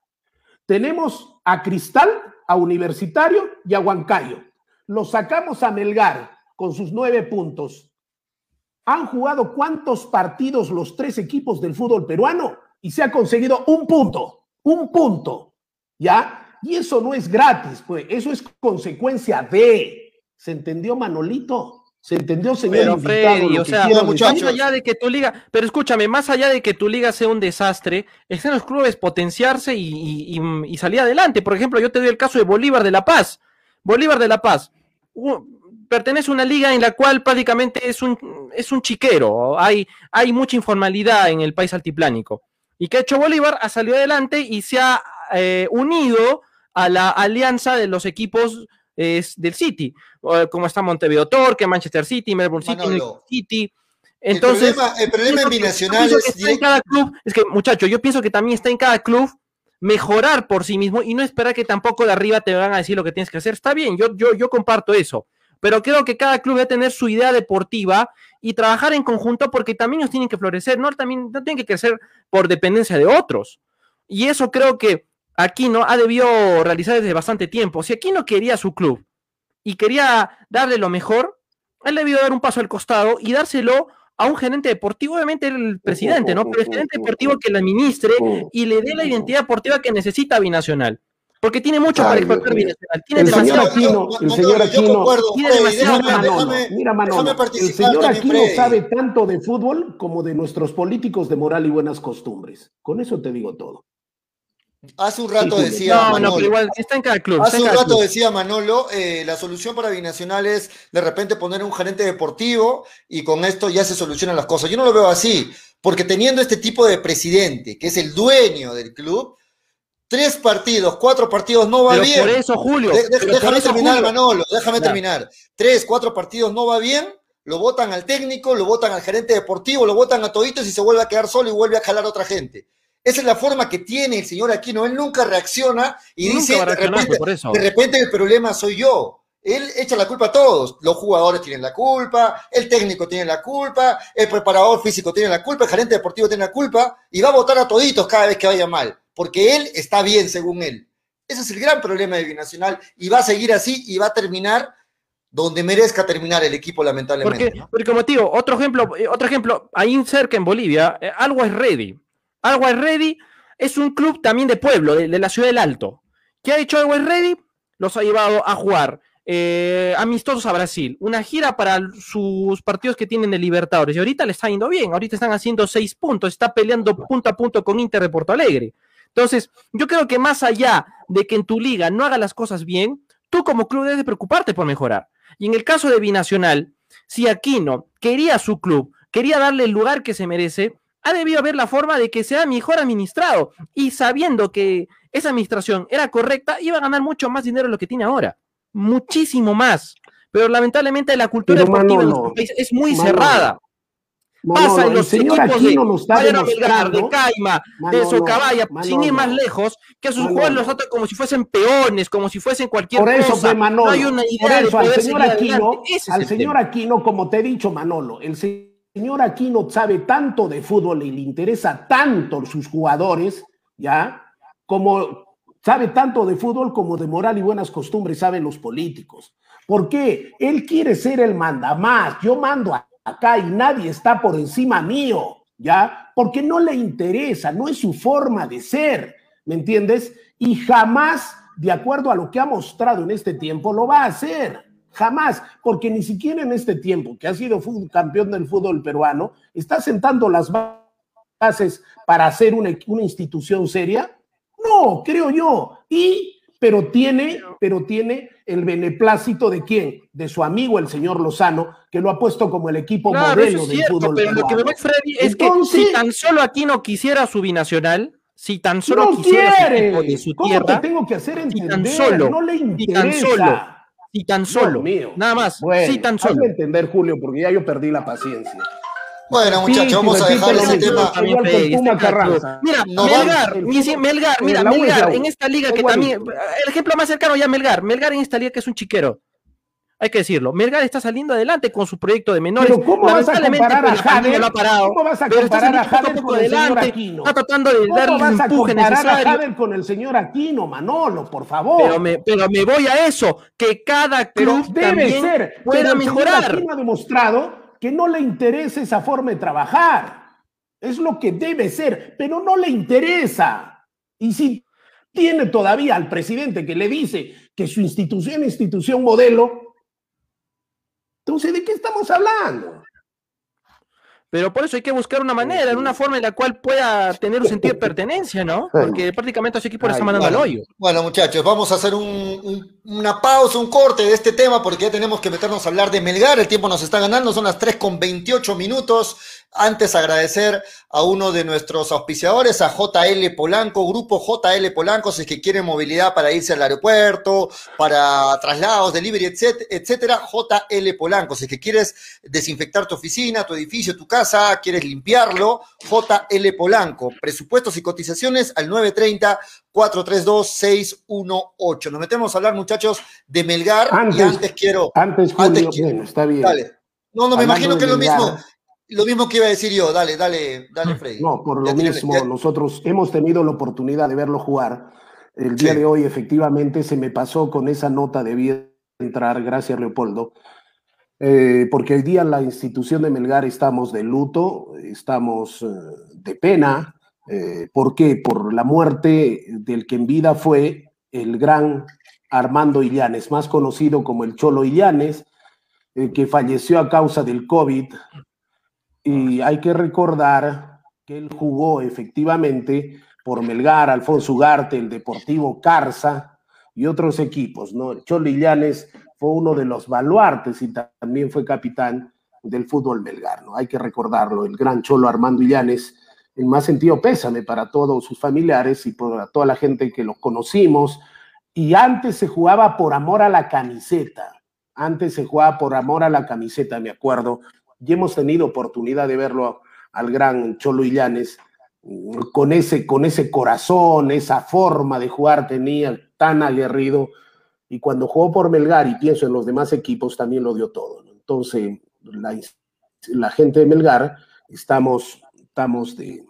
Tenemos a Cristal, a Universitario y a Huancayo. Los sacamos a Melgar con sus nueve puntos. Han jugado cuántos partidos los tres equipos del fútbol peruano y se ha conseguido un punto, un punto, ¿ya? Y eso no es gratis, pues, eso es consecuencia de, ¿se entendió, Manolito? ¿Se entendió, señor? Pero Freddy, o sea, más allá de que tu liga, pero escúchame, más allá de que tu liga sea un desastre, están los clubes potenciarse y, y, y salir adelante. Por ejemplo, yo te doy el caso de Bolívar de La Paz. Bolívar de La Paz uh, pertenece a una liga en la cual prácticamente es un, es un chiquero. Hay, hay mucha informalidad en el país altiplánico. ¿Y qué ha hecho Bolívar? Ha salido adelante y se ha eh, unido a la alianza de los equipos es del City, como está Montevideo Torque, Manchester City, Melbourne City, Manolo, City. Entonces, el problema, el problema en Binacional es que en cada club, es que muchachos, yo pienso que también está en cada club mejorar por sí mismo y no esperar que tampoco de arriba te van a decir lo que tienes que hacer. Está bien, yo, yo, yo comparto eso, pero creo que cada club debe tener su idea deportiva y trabajar en conjunto porque también ellos tienen que florecer, no, también, no tienen que crecer por dependencia de otros. Y eso creo que aquí no ha debido realizar desde bastante tiempo. Si aquí no quería su club y quería darle lo mejor, él debió dar un paso al costado y dárselo a un gerente deportivo, obviamente el presidente, ¿no? Pero el gerente deportivo que lo administre y le dé la identidad deportiva que necesita Binacional. Porque tiene mucho Ay, para explotar Binacional. Tiene el demasiado. Señor Aquino, el señor Aquino, tiene demasiado. Mira, Manolo, el señor Aquino sabe tanto de fútbol como de nuestros políticos de moral y buenas costumbres. Con eso te digo todo. Hace un rato decía no, Manolo, no, pero igual está en cada club, hace un rato club. decía Manolo, eh, la solución para Binacional es de repente poner un gerente deportivo y con esto ya se solucionan las cosas. Yo no lo veo así, porque teniendo este tipo de presidente, que es el dueño del club, tres partidos, cuatro partidos no va pero bien. Por eso, Julio. De, de, déjame eso, terminar, Julio. Manolo, déjame claro. terminar. Tres, cuatro partidos no va bien, lo votan al técnico, lo votan al gerente deportivo, lo votan a toditos y se vuelve a quedar solo y vuelve a jalar a otra gente. Esa es la forma que tiene el señor Aquino. Él nunca reacciona y nunca dice, de repente, de repente el problema soy yo. Él echa la culpa a todos. Los jugadores tienen la culpa, el técnico tiene la culpa, el preparador físico tiene la culpa, el gerente deportivo tiene la culpa y va a votar a toditos cada vez que vaya mal, porque él está bien según él. Ese es el gran problema de Binacional y va a seguir así y va a terminar donde merezca terminar el equipo, lamentablemente. Porque, ¿no? porque como te digo, otro ejemplo, otro ejemplo, ahí cerca en Bolivia, eh, algo es ready. Always Ready es un club también de pueblo, de, de la ciudad del Alto. ¿Qué ha hecho Always Ready? Los ha llevado a jugar eh, amistosos a Brasil, una gira para sus partidos que tienen de Libertadores. Y ahorita le está yendo bien, ahorita están haciendo seis puntos, está peleando punto a punto con Inter de Porto Alegre. Entonces, yo creo que más allá de que en tu liga no hagas las cosas bien, tú como club debes preocuparte por mejorar. Y en el caso de Binacional, si Aquino quería su club, quería darle el lugar que se merece, ha debido haber la forma de que sea mejor administrado y sabiendo que esa administración era correcta, iba a ganar mucho más dinero de lo que tiene ahora, muchísimo más, pero lamentablemente la cultura pero deportiva Manolo, en nuestro país es muy Manolo, cerrada. pasa no, no, en los equipos de no Bayern Melgar, de Caima, Manolo, de Socabaya, Manolo, sin ir más lejos, que a sus Manolo. jugadores los tratan como si fuesen peones, como si fuesen cualquier por eso, cosa. Manolo, no hay una idea por eso, de al señor Aquino, es al señor tema. Aquino, como te he dicho, Manolo, el señor Aquino sabe tanto de fútbol y le interesa tanto sus jugadores, ya, como sabe tanto de fútbol como de moral y buenas costumbres saben los políticos. ¿Por qué? Él quiere ser el mandamás, yo mando a acá y nadie está por encima mío, ¿ya? Porque no le interesa, no es su forma de ser, ¿me entiendes? Y jamás, de acuerdo a lo que ha mostrado en este tiempo, lo va a hacer, jamás, porque ni siquiera en este tiempo, que ha sido campeón del fútbol peruano, está sentando las bases para hacer una, una institución seria, no, creo yo, y, pero tiene, pero tiene... el beneplácito de quién, de su amigo el señor Lozano, que lo ha puesto como el equipo claro, modelo es del cierto, fútbol. Pero lo que me va Freddy es Entonces, que si tan solo Aquino quisiera su binacional, si tan solo no quisiera quiere. su equipo de su ¿Cómo tierra, te tengo que hacer entender? Si tan solo, no le interesa. Si tan solo, si tan solo mío. nada más, bueno, si tan solo. Hazme entender, Julio, porque ya yo perdí la paciencia. Bueno, muchachos, sí, vamos a dejar ese tema. Mira, no Melgar, van, Melgar, mira, Melgar, en esta liga que también, el ejemplo más cercano ya Melgar, Melgar en esta liga que es un chiquero, hay que decirlo, Melgar está saliendo adelante con su proyecto de menores. Pero ¿cómo vas a comparar a Jader? No ha parado, ¿Cómo vas a comparar a Jader con el señor Aquino? Está tratando de darle el empuje necesario. ¿Cómo vas a comparar a Jader con el señor Aquino, Manolo, por favor? Pero me, pero me voy a eso, que cada club también pueda mejorar. El señor Aquino ha demostrado que no le interesa esa forma de trabajar, es lo que debe ser, pero no le interesa. Y si tiene todavía al presidente que le dice que su institución es institución modelo, entonces ¿de qué estamos hablando? Pero por eso hay que buscar una manera, una forma en la cual pueda tener un sentido de pertenencia, ¿no? Porque prácticamente a ese equipo le está mandando bueno, al hoyo. Bueno, muchachos, vamos a hacer un, un, una pausa, un corte de este tema, porque ya tenemos que meternos a hablar de Melgar. El tiempo nos está ganando, son las tres con veintiocho minutos. Antes, agradecer a uno de nuestros auspiciadores, a J L Polanco, Grupo J L Polanco, si es que quieren movilidad para irse al aeropuerto, para traslados, delivery, etcétera, J L Polanco. Si es que quieres desinfectar tu oficina, tu edificio, tu casa, quieres limpiarlo, J L Polanco. Presupuestos y cotizaciones al nueve tres cero, cuatro tres dos, seis uno ocho. Nos metemos a hablar, muchachos, de Melgar. Antes, y antes quiero... Antes, Julio, antes quiero, bueno, está bien. Dale. No, no, me Hablando imagino que es lo mismo... Lo mismo que iba a decir yo, dale, dale, dale, Freddy. No, por lo ya mismo, tenés, nosotros hemos tenido la oportunidad de verlo jugar. El día sí. de hoy, efectivamente, se me pasó con esa nota, debí entrar, gracias, Leopoldo, eh, porque hoy día en la institución de Melgar estamos de luto, estamos eh, de pena. Eh, ¿Por qué? Por la muerte del que en vida fue el gran Armando Illanes, más conocido como el Cholo Illanes, eh, que falleció a causa del COVID. Y hay que recordar que él jugó efectivamente por Melgar, Alfonso Ugarte, el Deportivo Carza y otros equipos, ¿no? El Cholo Illanes fue uno de los baluartes y también fue capitán del fútbol Melgar, ¿no? Hay que recordarlo, el gran Cholo Armando Illanes, en más sentido pésame para todos sus familiares y para toda la gente que lo conocimos. Y antes se jugaba por amor a la camiseta, antes se jugaba por amor a la camiseta, me acuerdo. Y hemos tenido oportunidad de verlo al gran Cholo Illanes con ese, con ese corazón, esa forma de jugar tenía, tan aguerrido. Y cuando jugó por Melgar, y pienso en los demás equipos, también lo dio todo, ¿no? Entonces, la, la gente de Melgar estamos, estamos de,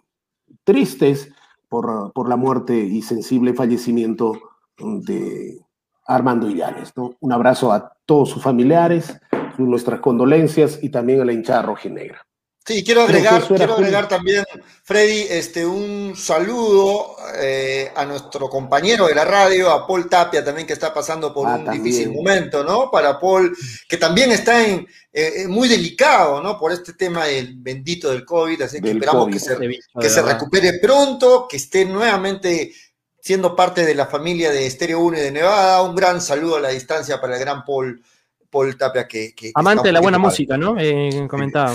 tristes por, por la muerte y sensible fallecimiento de Armando Illanes, ¿no? Un abrazo a todos sus familiares, nuestras condolencias y también a la hinchada rojinegra. Sí, quiero agregar, quiero agregar también, Freddy, este, un saludo eh, a nuestro compañero de la radio, a Paul Tapia también, que está pasando por ah, un también. difícil momento, ¿no? Para Paul, que también está en eh, muy delicado, ¿no? Por este tema del bendito del COVID, así que del esperamos COVID, que, se, visto, que se recupere pronto, que esté nuevamente siendo parte de la familia de Estéreo uno y de Nevada. Un gran saludo a la distancia para el gran Paul Paul Tapia, que, que amante de la buena mal. música, ¿no? Eh, comentaba.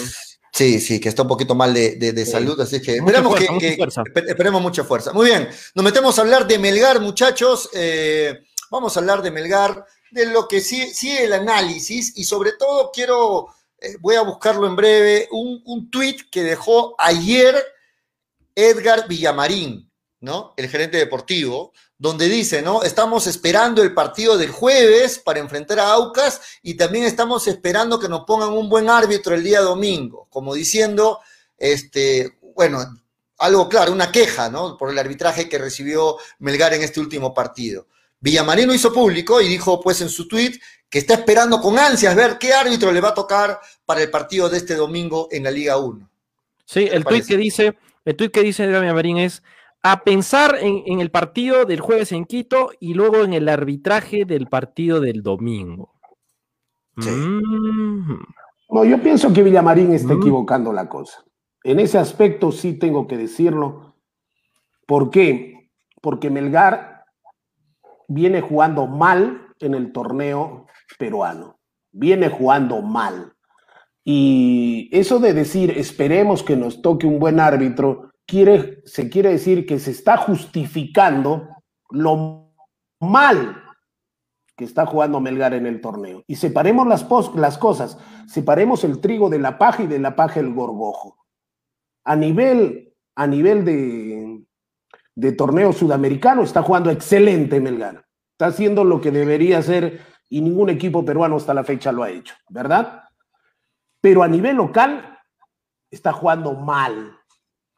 Sí, sí, que está un poquito mal de, de, de salud, sí. así que esperamos mucha fuerza, que, mucha que esperemos mucha fuerza. Muy bien, nos metemos a hablar de Melgar, muchachos. Eh, vamos a hablar de Melgar, de lo que sí, sí el análisis, y sobre todo quiero eh, voy a buscarlo en breve, un, un tuit que dejó ayer Edgar Villamarín, ¿no? El gerente deportivo, donde dice, ¿no? Estamos esperando el partido del jueves para enfrentar a Aucas y también estamos esperando que nos pongan un buen árbitro el día domingo, como diciendo, este, bueno, algo claro, una queja, ¿no? Por el arbitraje que recibió Melgar en este último partido. Villamarín lo hizo público y dijo, pues, en su tuit que está esperando con ansias ver qué árbitro le va a tocar para el partido de este domingo en la Liga uno. Sí, el tuit que dice, el tuit que dice Villamarín es a pensar en, en el partido del jueves en Quito y luego en el arbitraje del partido del domingo. Sí. Mm. No, yo pienso que Villamarín está mm. equivocando la cosa. En ese aspecto sí tengo que decirlo. ¿Por qué? Porque Melgar viene jugando mal en el torneo peruano. Viene jugando mal. Y eso de decir, esperemos que nos toque un buen árbitro, quiere, se quiere decir que se está justificando lo mal que está jugando Melgar en el torneo. Y separemos las, las cosas. Separemos el trigo de la paja y de la paja el gorgojo. A nivel, a nivel de, de torneo sudamericano está jugando excelente Melgar. Está haciendo lo que debería hacer y ningún equipo peruano hasta la fecha lo ha hecho, ¿verdad? Pero a nivel local está jugando mal.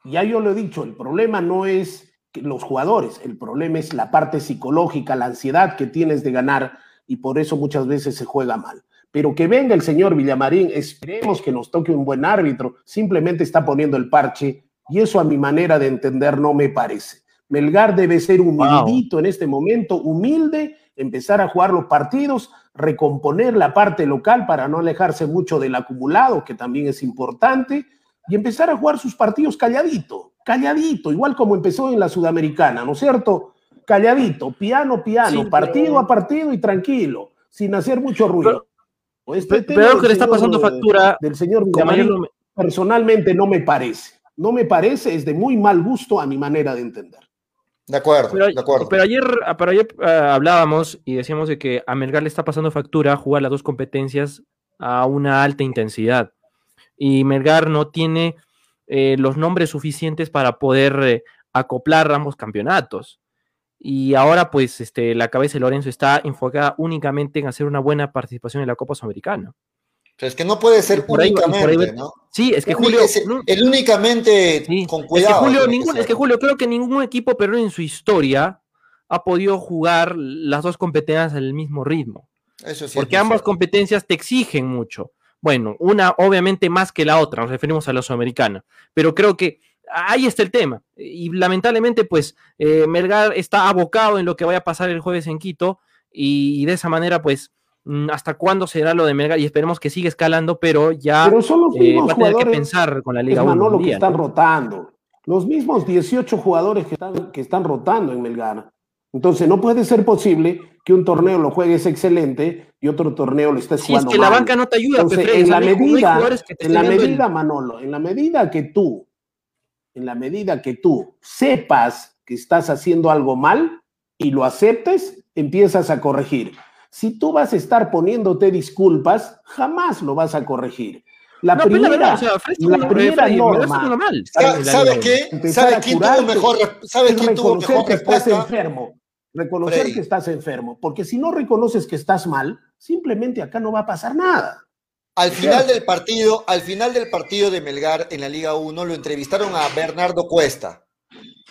Ya yo lo he dicho, el problema no es los jugadores, el problema es la parte psicológica, la ansiedad que tienes de ganar y por eso muchas veces se juega mal. Pero que venga el señor Villamarín, esperemos que nos toque un buen árbitro, simplemente está poniendo el parche y eso a mi manera de entender no me parece. Melgar debe ser humildito, wow, en este momento, humilde, empezar a jugar los partidos, recomponer la parte local para no alejarse mucho del acumulado, que también es importante, y empezar a jugar sus partidos calladito, calladito, igual como empezó en la Sudamericana, ¿no es cierto? Calladito, piano, piano, sí, partido pero... a partido y tranquilo, sin hacer mucho ruido. Pero... Este pero que le está pasando de, factura del señor Villamarín, no me... personalmente no me parece, no me parece, es de muy mal gusto a mi manera de entender. De acuerdo, pero, de acuerdo. Pero ayer, pero ayer uh, hablábamos y decíamos de que a Melgar le está pasando factura jugar las dos competencias a una alta intensidad y Melgar no tiene eh, los nombres suficientes para poder eh, acoplar ambos campeonatos. Y ahora, pues, este, la cabeza de Lorenzo está enfocada únicamente en hacer una buena participación en la Copa Sudamericana. Pero es que no puede ser por únicamente, ahí, por ahí, ¿no? Sí, es que el Julio... Es, no, el únicamente sí, con cuidado. Es que, Julio, ningún, que es que Julio, creo que ningún equipo peruano en su historia ha podido jugar las dos competencias al mismo ritmo. Eso sí. Porque es ambas cierto. Competencias te exigen mucho. Bueno, una obviamente más que la otra, nos referimos a la Sudamericana. Pero creo que ahí está el tema, y lamentablemente pues eh, Melgar está abocado en lo que vaya a pasar el jueves en Quito y, y de esa manera pues hasta cuándo será lo de Melgar y esperemos que siga escalando, pero ya pero son los mismos eh, va a tener que pensar con la Liga uno. Manolo, día, que están ¿no? rotando, los mismos dieciocho jugadores que están, que están rotando en Melgar, entonces no puede ser posible que un torneo lo juegues excelente y otro torneo lo estés sí, jugando mal. Si es que mal. La banca no te ayuda, entonces, Petre, en la medida, no que te en la medida el... Manolo, en la medida que tú En la medida que tú sepas que estás haciendo algo mal y lo aceptes, empiezas a corregir. Si tú vas a estar poniéndote disculpas, jamás lo vas a corregir. La no, primera, la, o sea, la no, primera Freddy, norma. ¿Sabes sabe qué? ¿Sabes quién tuvo mejor ¿Sabes quién tuvo mejor respuesta? Reconocer que estás enfermo. Reconocer Freddy. que estás enfermo. Porque si no reconoces que estás mal, simplemente acá no va a pasar nada. Al final del partido, al final del partido de Melgar en la Liga uno lo entrevistaron a Bernardo Cuesta.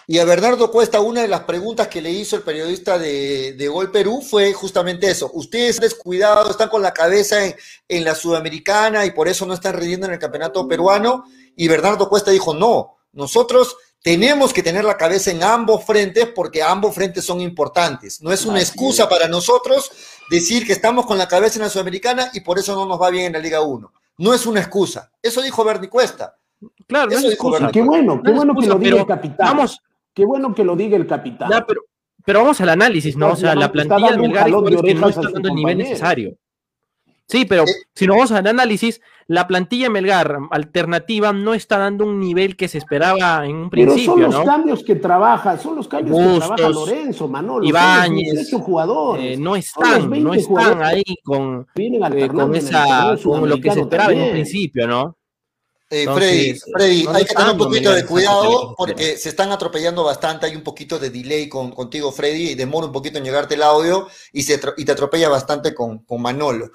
Y a Bernardo Cuesta una de las preguntas que le hizo el periodista de, de Gol Perú fue justamente eso. Ustedes están descuidados, están con la cabeza en, en la Sudamericana y por eso no están rindiendo en el campeonato peruano. Y Bernardo Cuesta dijo, no, nosotros tenemos que tener la cabeza en ambos frentes porque ambos frentes son importantes. No es una excusa para nosotros decir que estamos con la cabeza en la Sudamericana y por eso no nos va bien en la Liga uno. No es una excusa. Eso dijo Bernie Cuesta. Claro, eso no es excusa. Qué bueno, qué no bueno excusa, que lo diga el capitán. Vamos, qué bueno que lo diga el capitán. Ya, pero, pero vamos al análisis, ¿no? O sea, la plantilla de Melgar no está dando el nivel necesario. Sí, pero eh, si nos vamos al análisis, la plantilla Melgar alternativa no está dando un nivel que se esperaba en un principio. Pero son los ¿no? cambios que trabaja, son los cambios Bustos, que trabaja Lorenzo, Manolo, Ibáñez, jugadores, eh, no están, no están ahí con, eh, con, esa, con lo que se esperaba también. En un principio, ¿no? Eh, Freddy, Freddy, hay que tener un poquito de cuidado porque se están atropellando bastante, hay un poquito de delay con, contigo, Freddy, y demora un poquito en llegarte el audio y, se, y te atropella bastante con, con Manolo.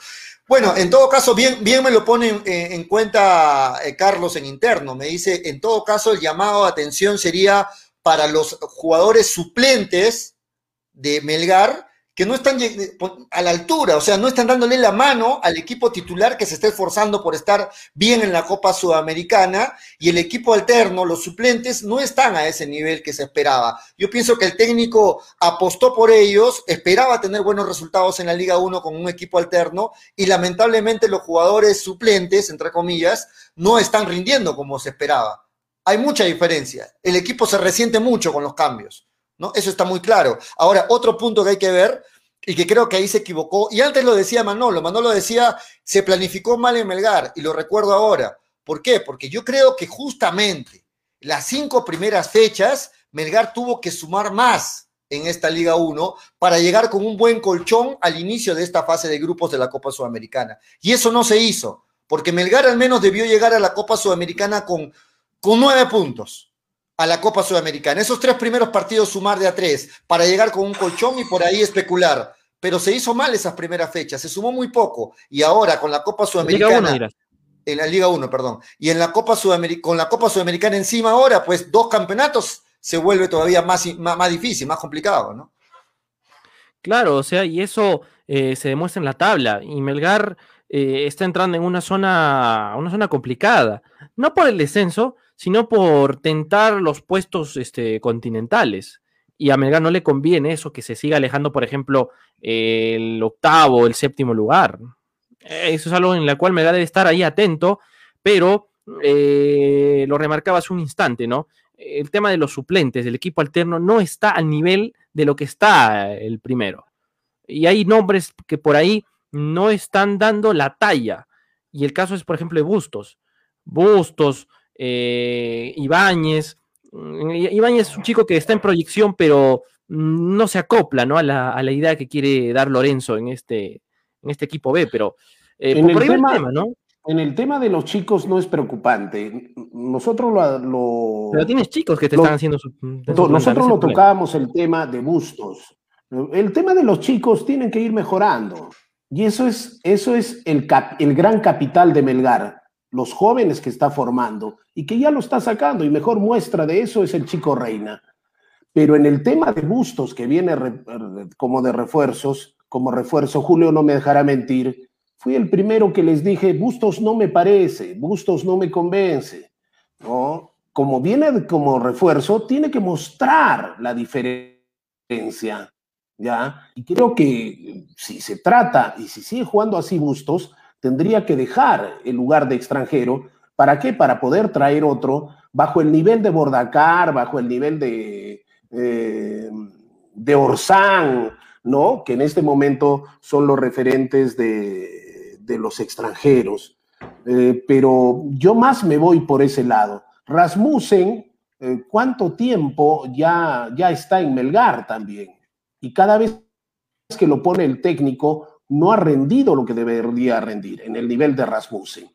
Bueno, en todo caso, bien, bien me lo pone en, en cuenta eh, Carlos en interno, me dice, en todo caso el llamado de atención sería para los jugadores suplentes de Melgar que no están a la altura, o sea, no están dándole la mano al equipo titular que se está esforzando por estar bien en la Copa Sudamericana, y el equipo alterno, los suplentes, no están a ese nivel que se esperaba. Yo pienso que el técnico apostó por ellos, esperaba tener buenos resultados en la Liga uno con un equipo alterno, y lamentablemente los jugadores suplentes, entre comillas, no están rindiendo como se esperaba. Hay mucha diferencia. El equipo se resiente mucho con los cambios, ¿no? Eso está muy claro. Ahora, otro punto que hay que ver, y que creo que ahí se equivocó, y antes lo decía Manolo, Manolo decía, se planificó mal en Melgar, y lo recuerdo ahora. ¿Por qué? Porque yo creo que justamente las cinco primeras fechas, Melgar tuvo que sumar más en esta Liga uno para llegar con un buen colchón al inicio de esta fase de grupos de la Copa Sudamericana. Y eso no se hizo, porque Melgar al menos debió llegar a la Copa Sudamericana con, con nueve puntos. A la Copa Sudamericana. Esos tres primeros partidos sumar de a tres para llegar con un colchón y por ahí especular. Pero se hizo mal esas primeras fechas, se sumó muy poco. Y ahora con la Copa Sudamericana... Liga uno, en la Liga uno, perdón. Y en la Copa Sudamericana, con la Copa Sudamericana encima ahora, pues dos campeonatos se vuelve todavía más, más, más difícil, más complicado, ¿no? Claro, o sea, y eso eh, se demuestra en la tabla. Y Melgar eh, está entrando en una zona, una zona complicada. No por el descenso, sino por tentar los puestos este, continentales. Y a Melgar no le conviene eso, que se siga alejando, por ejemplo, el octavo, el séptimo lugar. Eso es algo en lo cual Melgar debe estar ahí atento, pero eh, lo remarcaba hace un instante, ¿no? El tema de los suplentes, del equipo alterno, no está al nivel de lo que está el primero. Y hay nombres que por ahí no están dando la talla. Y el caso es, por ejemplo, de Bustos. Bustos, Eh, Ibáñez Ibáñez es un chico que está en proyección pero no se acopla, ¿no? A, la, a la idea que quiere dar Lorenzo en este, en este equipo B, pero eh, en, por el tema, el tema, ¿no? En el tema de los chicos no es preocupante, nosotros lo, lo pero tienes chicos que te lo, están haciendo su, nosotros planta, lo tocábamos el tema de Bustos, el tema de los chicos tienen que ir mejorando y eso es, eso es el, cap, el gran capital de Melgar, los jóvenes que está formando y que ya lo está sacando, y mejor muestra de eso es el chico Reina. Pero en el tema de Bustos, que viene re, como de refuerzos, como refuerzo, Julio no me dejará mentir, fui el primero que les dije, Bustos no me parece, Bustos no me convence, ¿no? Como viene como refuerzo, tiene que mostrar la diferencia, ¿ya? Y creo que si se trata, y si sigue jugando así Bustos, tendría que dejar el lugar de extranjero. ¿Para qué? Para poder traer otro bajo el nivel de Bordacar, bajo el nivel de, eh, de Orsán, ¿no? Que en este momento son los referentes de, de los extranjeros. Eh, pero yo más me voy por ese lado. Rasmussen, eh, ¿cuánto tiempo ya, ya está en Melgar también? Y cada vez que lo pone el técnico, no ha rendido lo que debería rendir en el nivel de Rasmussen.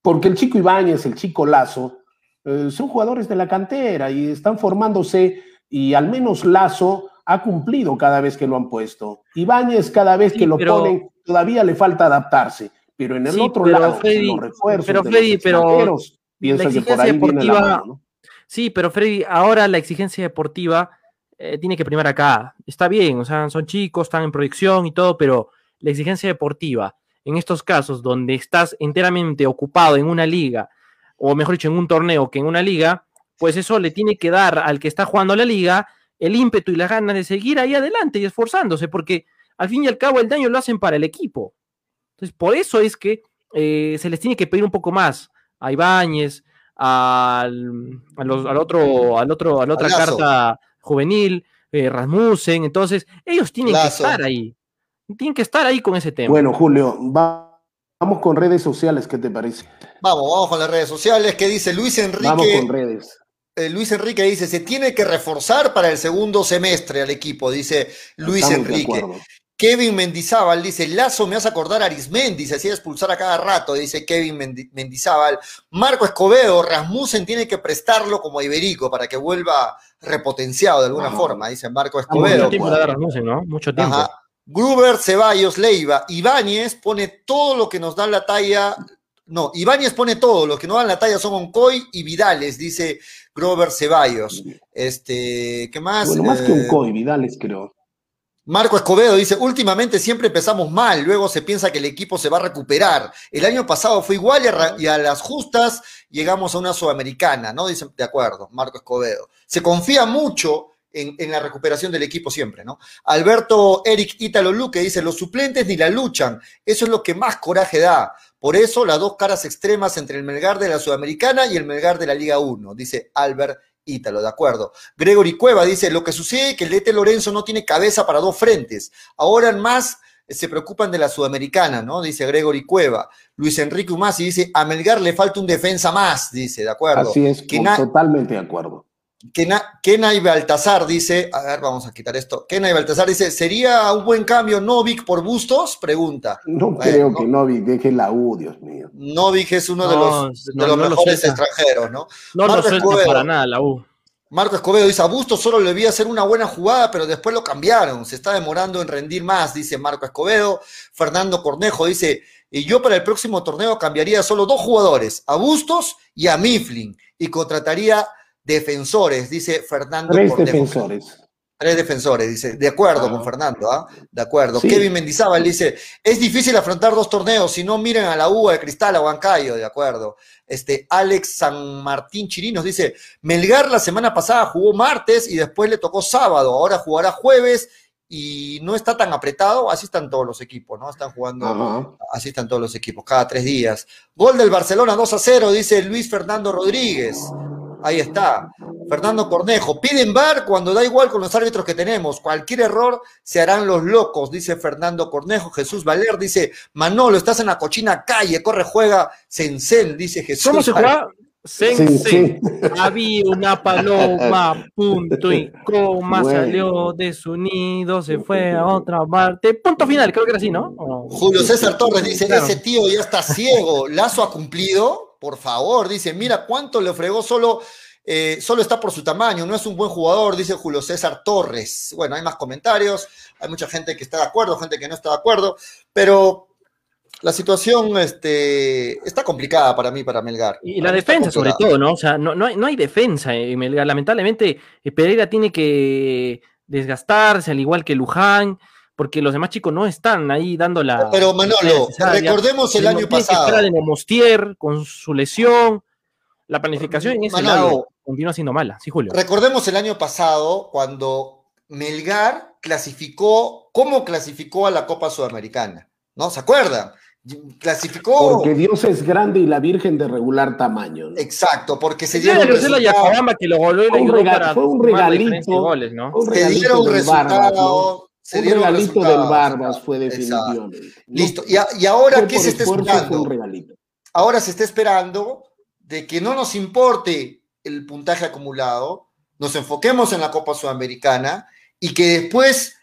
Porque el chico Ibáñez, el chico Lazo, eh, son jugadores de la cantera y están formándose, y al menos Lazo ha cumplido cada vez que lo han puesto. Ibáñez cada vez sí, que lo pero, ponen todavía le falta adaptarse, pero en el sí, otro pero lado, Freddy, los refuerzos pero de Freddy, los extranjeros, pienso que por ahí viene la mano, ¿no? Sí, pero Freddy, ahora la exigencia deportiva Eh, tiene que primar acá, está bien, o sea, son chicos, están en proyección y todo, pero la exigencia deportiva, en estos casos donde estás enteramente ocupado en una liga, o mejor dicho, en un torneo que en una liga, pues eso le tiene que dar al que está jugando la liga el ímpetu y las ganas de seguir ahí adelante y esforzándose, porque al fin y al cabo el daño lo hacen para el equipo. Entonces, por eso es que eh, se les tiene que pedir un poco más a Ibáñez, al, a los, al otro, al otro, a la otra carta juvenil, eh, Rasmussen, entonces ellos tienen Lazo. que estar ahí, tienen que estar ahí con ese tema. Bueno, Julio, va, Vamos con redes sociales, ¿qué te parece? Vamos, vamos con las redes sociales. ¿Qué dice Luis Enrique? Vamos con redes. Eh, Luis Enrique dice, se tiene que reforzar para el segundo semestre al equipo, dice Luis Estamos Enrique. Kevin Mendizábal dice, Lazo me hace acordar a Arismendi, se hacía expulsar a cada rato, dice Kevin Mendizábal. Marco Escobedo, Rasmussen tiene que prestarlo como a Iberico para que vuelva repotenciado de alguna Ajá. forma, dice Marco Escobedo. Mucho tiempo de Rasmussen, ¿no? Mucho tiempo. Ajá. Gruber, Ceballos, Leiva, Ibáñez pone todo lo que nos da la talla. No, Ibáñez pone todo, los que no dan la talla son Oncoy y Vidales, dice Grover Ceballos. Este, ¿qué más? Bueno, más eh, que Oncoy, Vidales creo. Marco Escobedo dice, últimamente siempre empezamos mal, luego se piensa que el equipo se va a recuperar. El año pasado fue igual y a, y a las justas llegamos a una sudamericana, ¿no? Dice, de acuerdo, Marco Escobedo. Se confía mucho En, en la recuperación del equipo siempre, ¿no? Alberto Eric Ítalo Luque dice, los suplentes ni la luchan, eso es lo que más coraje da, por eso las dos caras extremas entre el Melgar de la Sudamericana y el Melgar de la Liga uno, dice Albert Ítalo, de acuerdo. Gregory Cueva dice, lo que sucede es que el D T Lorenzo no tiene cabeza para dos frentes, ahora más se preocupan de la Sudamericana, ¿no? Dice Gregory Cueva. Luis Enrique Umasi dice, a Melgar le falta un defensa más, dice, de acuerdo. Así es, que totalmente de acuerdo. Kenai Baltasar dice, a ver, vamos a quitar esto. Kenai Baltasar dice, ¿sería un buen cambio Novik por Bustos? Pregunta. No bueno, creo no. que Novik deje la U, Dios mío. Novik es uno no, de los, de no, los no mejores lo extranjeros, ¿no? No Marco lo suelta Escobedo, para nada la U. Marco Escobedo dice, a Bustos solo le vi hacer una buena jugada, pero después lo cambiaron. Se está demorando en rendir más, dice Marco Escobedo. Fernando Cornejo dice, y yo para el próximo torneo cambiaría solo dos jugadores, a Bustos y a Mifflin, y contrataría defensores, dice Fernando Tres Cornejo. defensores. Tres defensores, dice. De acuerdo ah, con Fernando, ¿ah? ¿eh? De acuerdo. Sí. Kevin Mendizábal dice, es difícil afrontar dos torneos, si no miren a la U, a Cristal, a Huancayo, de acuerdo. Este, Alex San Martín Chirinos dice, Melgar la semana pasada jugó martes y después le tocó sábado, ahora jugará jueves y no está tan apretado, así están todos los equipos, ¿no? Están jugando, Ajá. así están todos los equipos, cada tres días. Gol del Barcelona, dos a cero, dice Luis Fernando Rodríguez. Ahí está, Fernando Cornejo. Piden V A R cuando da igual con los árbitros que tenemos. Cualquier error se harán los locos, dice Fernando Cornejo. Jesús Valer dice, Manolo, estás en la cochina calle, corre, juega, Sencel, dice Jesús. ¿Cómo se juega? Sencel. Sí, sí. Había una paloma, punto y coma, bueno. salió de su nido, se fue a otra parte. Punto final, creo que era así, ¿no? Oh. Julio César Torres dice, claro. ese tío ya está ciego, Lazo ha cumplido. Por favor, dice, mira cuánto le fregó, solo, eh, solo está por su tamaño, no es un buen jugador, dice Julio César Torres. Bueno, hay más comentarios, hay mucha gente que está de acuerdo, gente que no está de acuerdo, pero la situación este, está complicada para mí, para Melgar. Y la defensa sobre todo, ¿no? O sea, no, no, hay, no hay defensa en Melgar. Lamentablemente Pereira tiene que desgastarse, al igual que Luján, porque los demás chicos no están ahí dando la... Pero Manolo, recordemos el año pasado. Que de Mostier con su lesión, la planificación en ese Manolo, lado continúa siendo mala. Sí, Julio. Recordemos el año pasado cuando Melgar clasificó, ¿cómo clasificó a la Copa Sudamericana? ¿No? ¿Se acuerdan? Clasificó... Porque Dios es grande y la Virgen de regular tamaño, ¿no? Exacto, porque se dieron... Fue un regalito. Goles, ¿no? un se dieron resultados... Se un regalito del Barbas fue definitivo. Listo. Y, a, y ahora, ¿qué se está esperando? Ahora se está esperando de que no nos importe el puntaje acumulado, nos enfoquemos en la Copa Sudamericana y que después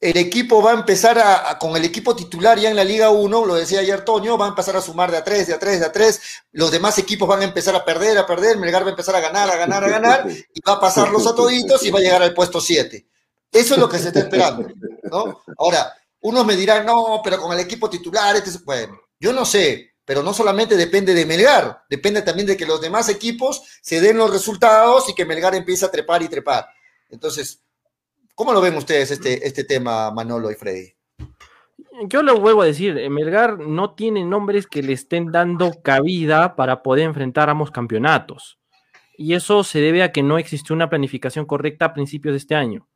el equipo va a empezar a, a con el equipo titular ya en la Liga uno, lo decía ayer Toño, va a empezar a sumar de a tres, de a tres, de a tres, los demás equipos van a empezar a perder, a perder, Melgar va a empezar a ganar, a ganar, a ganar, y va a pasarlos a toditos y va a llegar al puesto siete. Eso es lo que se está esperando, ¿no? Ahora, unos me dirán, no, pero con el equipo titular, este... bueno, yo no sé, pero no solamente depende de Melgar, depende también de que los demás equipos se den los resultados y que Melgar empiece a trepar y trepar. Entonces, ¿cómo lo ven ustedes este, este tema, Manolo y Freddy? Yo lo vuelvo a decir, Melgar no tiene nombres que le estén dando cabida para poder enfrentar ambos campeonatos. Y eso se debe a que no existió una planificación correcta a principios de este año.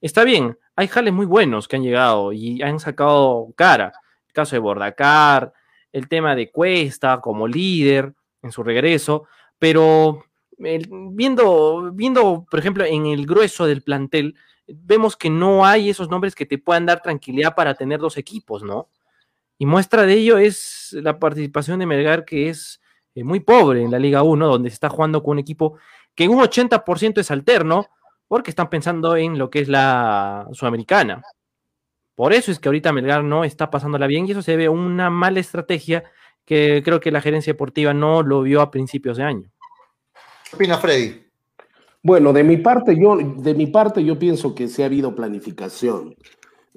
Está bien, hay jales muy buenos que han llegado y han sacado cara. El caso de Bordacar, el tema de Cuesta como líder en su regreso, pero eh, viendo, viendo, por ejemplo, en el grueso del plantel, vemos que no hay esos nombres que te puedan dar tranquilidad para tener dos equipos, ¿no? Y muestra de ello es la participación de Melgar, que es eh, muy pobre en la Liga uno, donde se está jugando con un equipo que en un ochenta por ciento es alterno, porque están pensando en lo que es la Sudamericana. Por eso es que ahorita Melgar no está pasándola bien, y eso se ve una mala estrategia que creo que la gerencia deportiva no lo vio a principios de año. ¿Qué opina Freddy? Bueno, de mi parte yo, de mi parte yo pienso que sí ha habido planificación.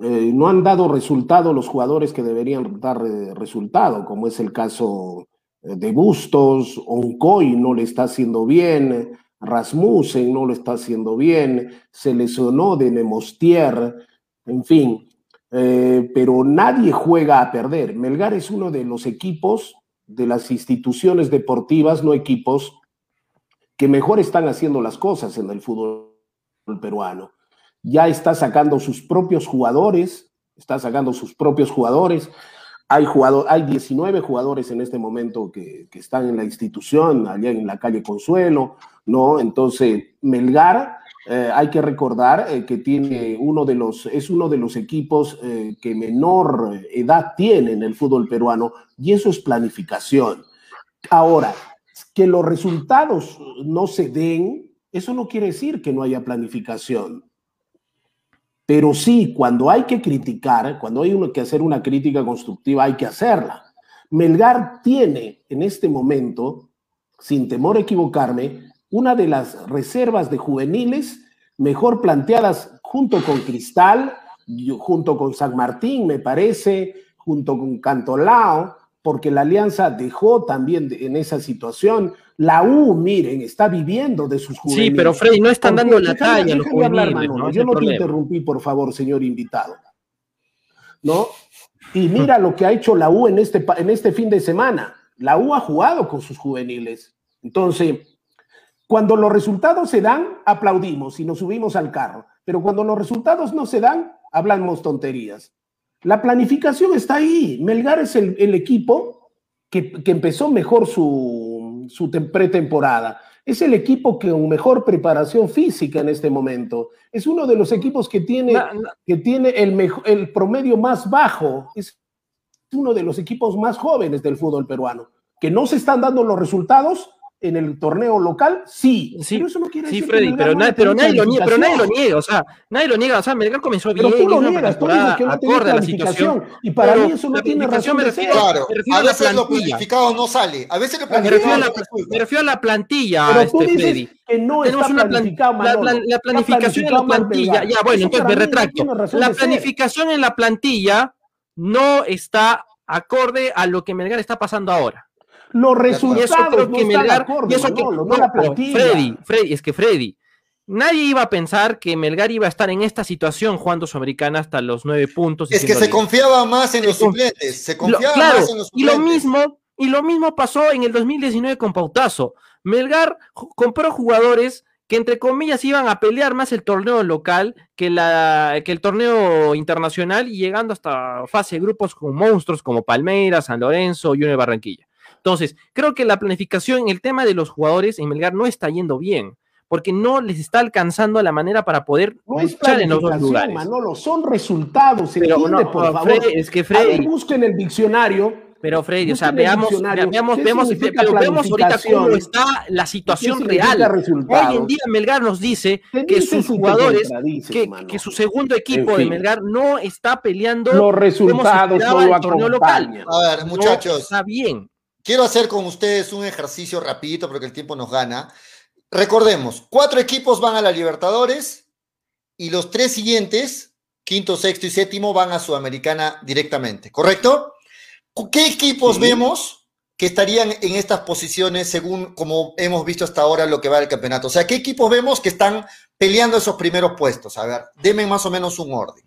Eh, no han dado resultado los jugadores que deberían dar eh, resultado, como es el caso eh, de Bustos. Oncoy no le está haciendo bien, Rasmussen no lo está haciendo bien, se lesionó de Nemostier, en fin, eh, pero nadie juega a perder. Melgar es uno de los equipos, de las instituciones deportivas, no equipos, que mejor están haciendo las cosas en el fútbol peruano. Ya está sacando sus propios jugadores, está sacando sus propios jugadores. Hay, jugador, hay diecinueve jugadores en este momento que, que están en la institución, allá en la calle Consuelo, ¿no? Entonces, Melgar, eh, hay que recordar eh, que tiene uno de los, es uno de los equipos eh, que menor edad tiene en el fútbol peruano, y eso es planificación. Ahora, que los resultados no se den, eso no quiere decir que no haya planificación. Pero sí, cuando hay que criticar, cuando hay uno que hacer una crítica constructiva, hay que hacerla. Melgar tiene en este momento, sin temor a equivocarme, una de las reservas de juveniles mejor planteadas, junto con Cristal, junto con San Martín, me parece, junto con Cantolao, porque la Alianza dejó también de, en esa situación. La U, miren, está viviendo de sus juveniles. Sí, pero Freddy, no están dando la talla a los juveniles. No, yo no te interrumpí, por favor, señor invitado. ¿No? Y mira lo que ha hecho la U en este, en este fin de semana. La U ha jugado con sus juveniles. Entonces, cuando los resultados se dan, aplaudimos y nos subimos al carro. Pero cuando los resultados no se dan, hablamos tonterías. La planificación está ahí. Melgar es el, el equipo que, que empezó mejor su, su pretemporada. Es el equipo que con mejor preparación física en este momento. Es uno de los equipos que tiene, no, no. Que tiene el, mejo, el promedio más bajo. Es uno de los equipos más jóvenes del fútbol peruano. Que no se están dando los resultados en el torneo local, sí. sí pero eso no quiere sí, decir Freddy, que pero, na, pero, nadie lo niega, pero nadie lo niega, o sea, nadie lo niega, o sea, Melgar comenzó bien. Pero tú lo niegas, tú dices que no tiene planificación, y para pero mí eso no tiene razón me refiero, de ser. Claro, me refiero a veces a lo planificado no sale, a veces lo planificado no sale. Me refiero a la plantilla, pero este, tú dices Freddy. Que no tenemos está una planificado, plan, Manolo, la, la, la planificación en la plantilla, ya, bueno, entonces me retracto. La planificación en la plantilla no está acorde a lo que Melgar está pasando ahora. Los resultados no están de acuerdo, Manolo, no la plantilla. Freddy, Freddy, es que Freddy, nadie iba a pensar que Melgar iba a estar en esta situación jugando Sudamericana hasta los nueve puntos. Es que se confiaba más en los suplentes, se confiaba más en los suplentes. Y lo mismo, y lo mismo pasó en el dos mil diecinueve con Pautazo. Melgar compró jugadores que entre comillas iban a pelear más el torneo local que, la, que el torneo internacional, y llegando hasta fase de grupos con monstruos como Palmeiras, San Lorenzo, Junior Barranquilla. Entonces, creo que la planificación, el tema de los jugadores en Melgar no está yendo bien, porque no les está alcanzando la manera para poder no luchar en los dos lugares. Manolo, son resultados, pero entiende, no, por no, favor. Freddy, es que Freddy, a ver, busquen el diccionario. Pero Freddy, o sea, veamos, veamos, veamos, veamos ahorita cómo está la situación real. Resultados? Hoy en día Melgar nos dice que sus jugadores, que, que su segundo equipo en fin. de Melgar no está peleando los resultados, no lo acompañan. A ver, muchachos. No está bien. Quiero hacer con ustedes un ejercicio rapidito porque el tiempo nos gana. Recordemos, cuatro equipos van a la Libertadores y los tres siguientes, quinto, sexto y séptimo, van a Sudamericana directamente, ¿correcto? ¿Qué equipos sí. vemos que estarían en estas posiciones según como hemos visto hasta ahora lo que va del campeonato? O sea, ¿qué equipos vemos que están peleando esos primeros puestos? A ver, denme más o menos un orden.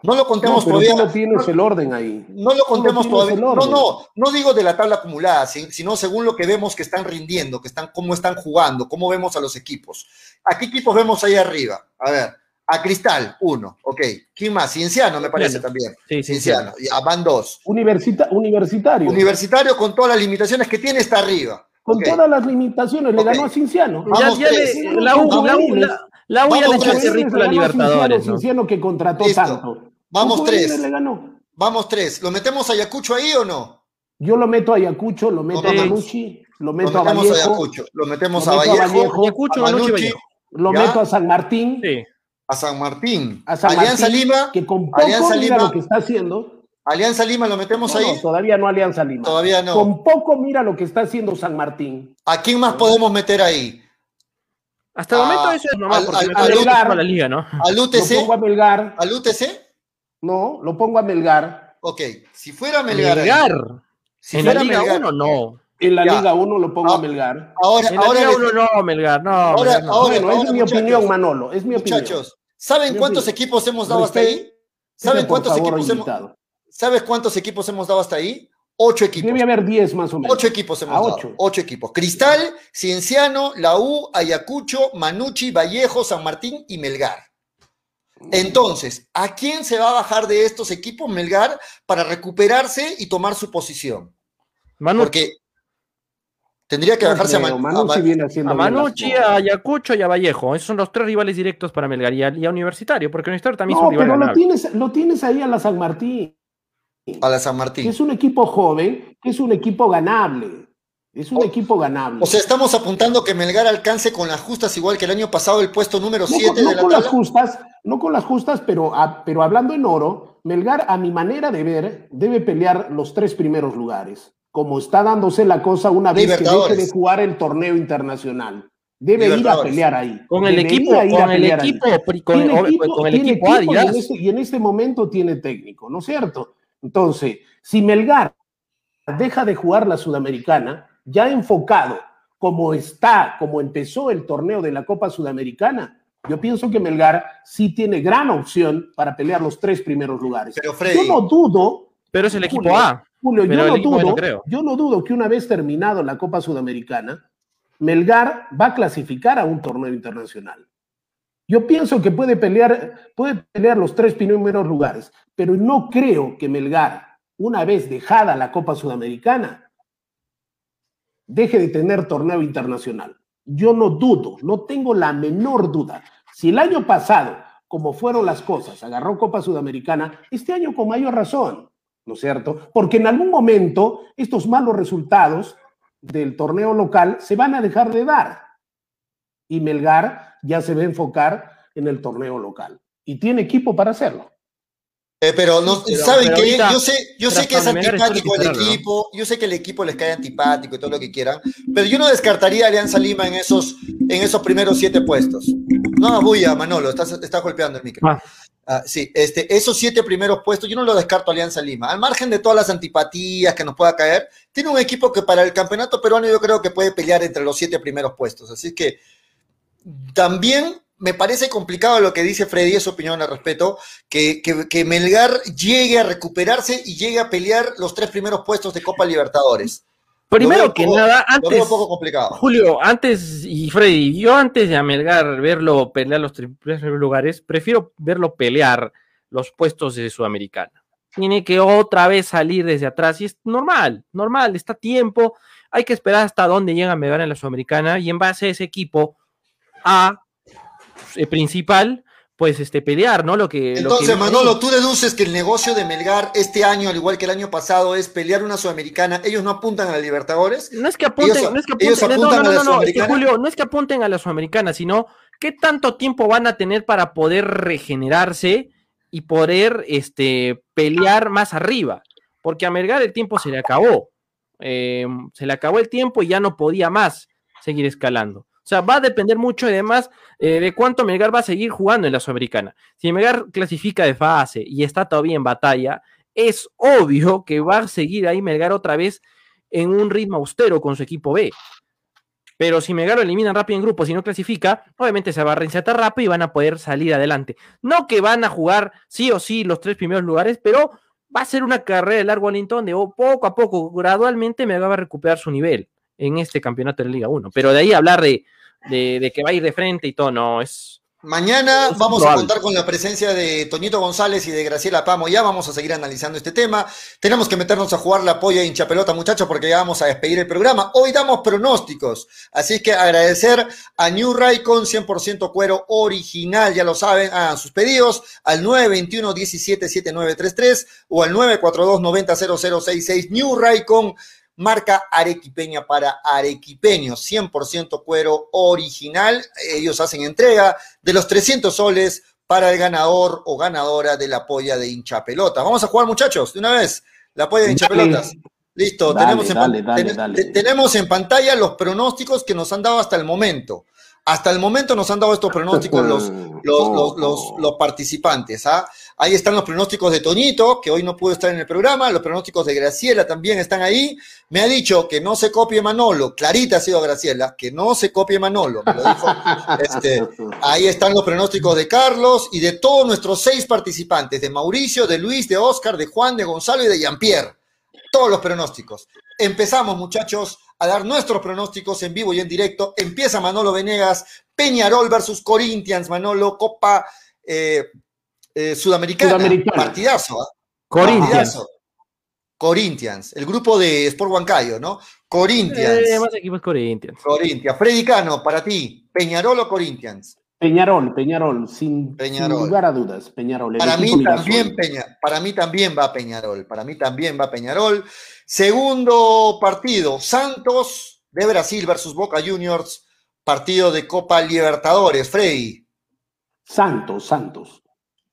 No lo contemos no, todavía. No tienes el orden ahí. No lo contemos no todavía. No, no, no digo de la tabla acumulada, sino según lo que vemos que están rindiendo, que están, cómo están jugando, cómo vemos a los equipos. ¿A qué equipos vemos ahí arriba? A ver, a Cristal, uno, ok. ¿Quién más? Cienciano, me parece sí, también. Sí, Cienciano. Sí, sí. Van dos. Universita universitario. Universitario con todas las limitaciones que tiene está arriba. Con okay. todas las limitaciones, okay. le ganó a Cienciano. Vamos, ya, ya le, la U, la U, la, la U ya le echó el territorio a Libertadores. Cienciano, ¿no? Cienciano que contrató Listo. tanto. Vamos tres. Le ganó. Vamos tres. ¿Lo metemos a Ayacucho ahí o no? Yo lo meto a Ayacucho, lo meto no, a Manucci, lo meto lo a Vallejo. A Ayacucho, lo metemos lo a Vallejo, a Vallejo Ayacucho, a Manucci, Vallejo. Lo ¿Ya? meto a San Martín. Sí. A San Martín. A San Alianza Martín, Lima. Que con poco Alianza mira Lima, lo que está haciendo. Alianza Lima lo metemos no, ahí. No, todavía no Alianza Lima. Todavía no. Con poco mira lo que está haciendo San Martín. ¿A quién más podemos meter ahí? Hasta el momento eso es nomás, porque a Melgar, la liga, ¿no? Al U T C. Lo pongo a Melgar. ¿Al U T C? No, lo pongo a Melgar. Ok, si fuera Melgar. Melgar. Si en fuera la Liga Melgar, uno, no. En la ya. Liga uno lo pongo ah, a Melgar. Ahora, en la ahora Liga uno les... no, Melgar, no. Ahora, Melgar, no. Ahora, bueno, ahora, es mi opinión, Manolo, es mi opinión. Muchachos, ¿saben mi cuántos opinión. equipos hemos dado no, hasta ahí? ¿Saben cuántos favor, equipos invitado. hemos ¿Sabes cuántos equipos hemos dado hasta ahí? Ocho equipos. Debe haber diez más o menos. Ocho equipos hemos dado. Ocho. ocho equipos. Cristal, Cienciano, La U, Ayacucho, Manucci, Vallejo, San Martín y Melgar. Entonces, ¿a quién se va a bajar de estos equipos Melgar para recuperarse y tomar su posición? Manucci. Porque tendría que bajarse a, Man Manucci, a, viene haciendo a Manucci, a Ayacucho y a Vallejo. Esos son los tres rivales directos para Melgar y a, y a Universitario, porque Universitario también no, es un rival. No, pero lo tienes, lo tienes ahí a la San Martín. A la San Martín. Es un equipo joven, es un equipo ganable. Es un oh, equipo ganable. O sea, estamos apuntando que Melgar alcance con las justas, igual que el año pasado, el puesto número siete no, no de la con tabla. Las justas, no con las justas, pero, a, pero hablando en oro, Melgar, a mi manera de ver, debe pelear los tres primeros lugares. Como está dándose la cosa una vez que deje de jugar el torneo internacional. Debe ir a pelear ahí. Con el equipo, con el equipo, con el equipo Adidas. Y en, este, y en este momento tiene técnico, ¿no es cierto? Entonces, si Melgar deja de jugar la Sudamericana, ya enfocado, como está, como empezó el torneo de la Copa Sudamericana, yo pienso que Melgar sí tiene gran opción para pelear los tres primeros lugares. Pero Freddy, yo no dudo... Pero es el equipo Julio, A. Julio, yo, no equipo dudo, no yo no dudo que una vez terminado la Copa Sudamericana, Melgar va a clasificar a un torneo internacional. Yo pienso que puede pelear, puede pelear los tres primeros lugares, pero no creo que Melgar, una vez dejada la Copa Sudamericana, deje de tener torneo internacional. Yo no dudo, no tengo la menor duda. Si el año pasado, como fueron las cosas, agarró Copa Sudamericana, este año con mayor razón, ¿no es cierto? Porque en algún momento estos malos resultados del torneo local se van a dejar de dar. Y Melgar ya se va a enfocar en el torneo local. Y tiene equipo para hacerlo. Eh, pero no pero, saben pero que yo sé, yo sé que es antipático el equipo, ¿no? Yo sé que el equipo les cae antipático y todo lo que quieran, pero yo no descartaría a Alianza Lima en esos, en esos primeros siete puestos. No, bulla, Manolo, estás, estás golpeando el micro. Ah. Ah, sí, este, esos siete primeros puestos, yo no lo descarto a Alianza Lima. Al margen de todas las antipatías que nos pueda caer, tiene un equipo que para el campeonato peruano yo creo que puede pelear entre los siete primeros puestos. Así que también me parece complicado lo que dice Freddy, es su opinión al respecto, que, que, que Melgar llegue a recuperarse y llegue a pelear los tres primeros puestos de Copa Libertadores. Primero que poco, nada, antes, lo veo un poco complicado. Julio, antes, y Freddy, yo antes de a Melgar verlo pelear los tres primeros lugares, prefiero verlo pelear los puestos de Sudamericana. Tiene que otra vez salir desde atrás y es normal, normal, está tiempo, hay que esperar hasta dónde llega Melgar en la Sudamericana y en base a ese equipo a principal, pues este pelear, ¿no? Lo que, Entonces, lo que... Manolo, tú deduces que el negocio de Melgar este año, al igual que el año pasado, es pelear una Sudamericana. Ellos no apuntan a la Libertadores. No es que apunten, ellos, no es que apunten, no, no, no, no, no, es que, Julio, no es que apunten a la Sudamericana, sino qué tanto tiempo van a tener para poder regenerarse y poder este pelear más arriba, porque a Melgar el tiempo se le acabó. Eh, se le acabó el tiempo y ya no podía más seguir escalando. O sea, va a depender mucho, además, eh, de cuánto Melgar va a seguir jugando en la Sudamericana. Si Melgar clasifica de fase y está todavía en batalla, es obvio que va a seguir ahí Melgar otra vez en un ritmo austero con su equipo B. Pero si Melgar lo eliminan rápido en grupo, si no clasifica, obviamente se va a reinsertar rápido y van a poder salir adelante. No que van a jugar sí o sí los tres primeros lugares, pero va a ser una carrera de largo aliento donde poco a poco, gradualmente, Melgar va a recuperar su nivel en este campeonato de la Liga uno. Pero de ahí hablar de... De, de que va a ir de frente y todo, no, es Mañana vamos a contar con la presencia de Toñito González y de Graciela Pamo. Ya vamos a seguir analizando este tema. Tenemos que meternos a jugar la polla hincha pelota, muchachos, porque ya vamos a despedir el programa. Hoy damos pronósticos. Así que agradecer a New Raycon cien por ciento cuero original. Ya lo saben, hagan sus pedidos al nueve dos uno, uno siete siete nueve tres tres o al nueve cuatro dos, nueve cero cero cero seis seis. New Raycon, marca arequipeña para arequipeños, cien por ciento cuero original. Ellos hacen entrega de los trescientos soles para el ganador o ganadora de la polla de hinchapelotas. Vamos a jugar, muchachos, de una vez, la polla de hinchapelotas. Listo, dale, tenemos, dale, en dale, ten dale. tenemos en pantalla los pronósticos que nos han dado hasta el momento. Hasta el momento nos han dado estos pronósticos los, los, los, los, los participantes, ¿ah? Ahí están los pronósticos de Toñito, que hoy no pudo estar en el programa. Los pronósticos de Graciela también están ahí. Me ha dicho que no se copie Manolo. Clarita ha sido Graciela, que no se copie Manolo. Me lo dijo. Este, ahí están los pronósticos de Carlos y de todos nuestros seis participantes, de Mauricio, de Luis, de Oscar, de Juan, de Gonzalo y de Jean-Pierre. Todos los pronósticos. Empezamos, muchachos, a dar nuestros pronósticos en vivo y en directo. Empieza Manolo Venegas, Peñarol versus Corinthians, Manolo, Copa eh, eh, Sudamericana. Sudamericana. Partidazo, ¿eh? Corinthians. Partidazo. Corinthians, el grupo de Sport Huancayo, ¿no? Corinthians. Eh, más equipos Corinthians. Corinthians. Freddy Cano, para ti, ¿Peñarol o Corinthians? Peñarol, Peñarol, sin, Peñarol, sin lugar a dudas, Peñarol. Para mí, también Peña, para mí también va Peñarol, para mí también va Peñarol. Segundo partido, Santos de Brasil versus Boca Juniors, partido de Copa Libertadores. Freddy. Santos, Santos.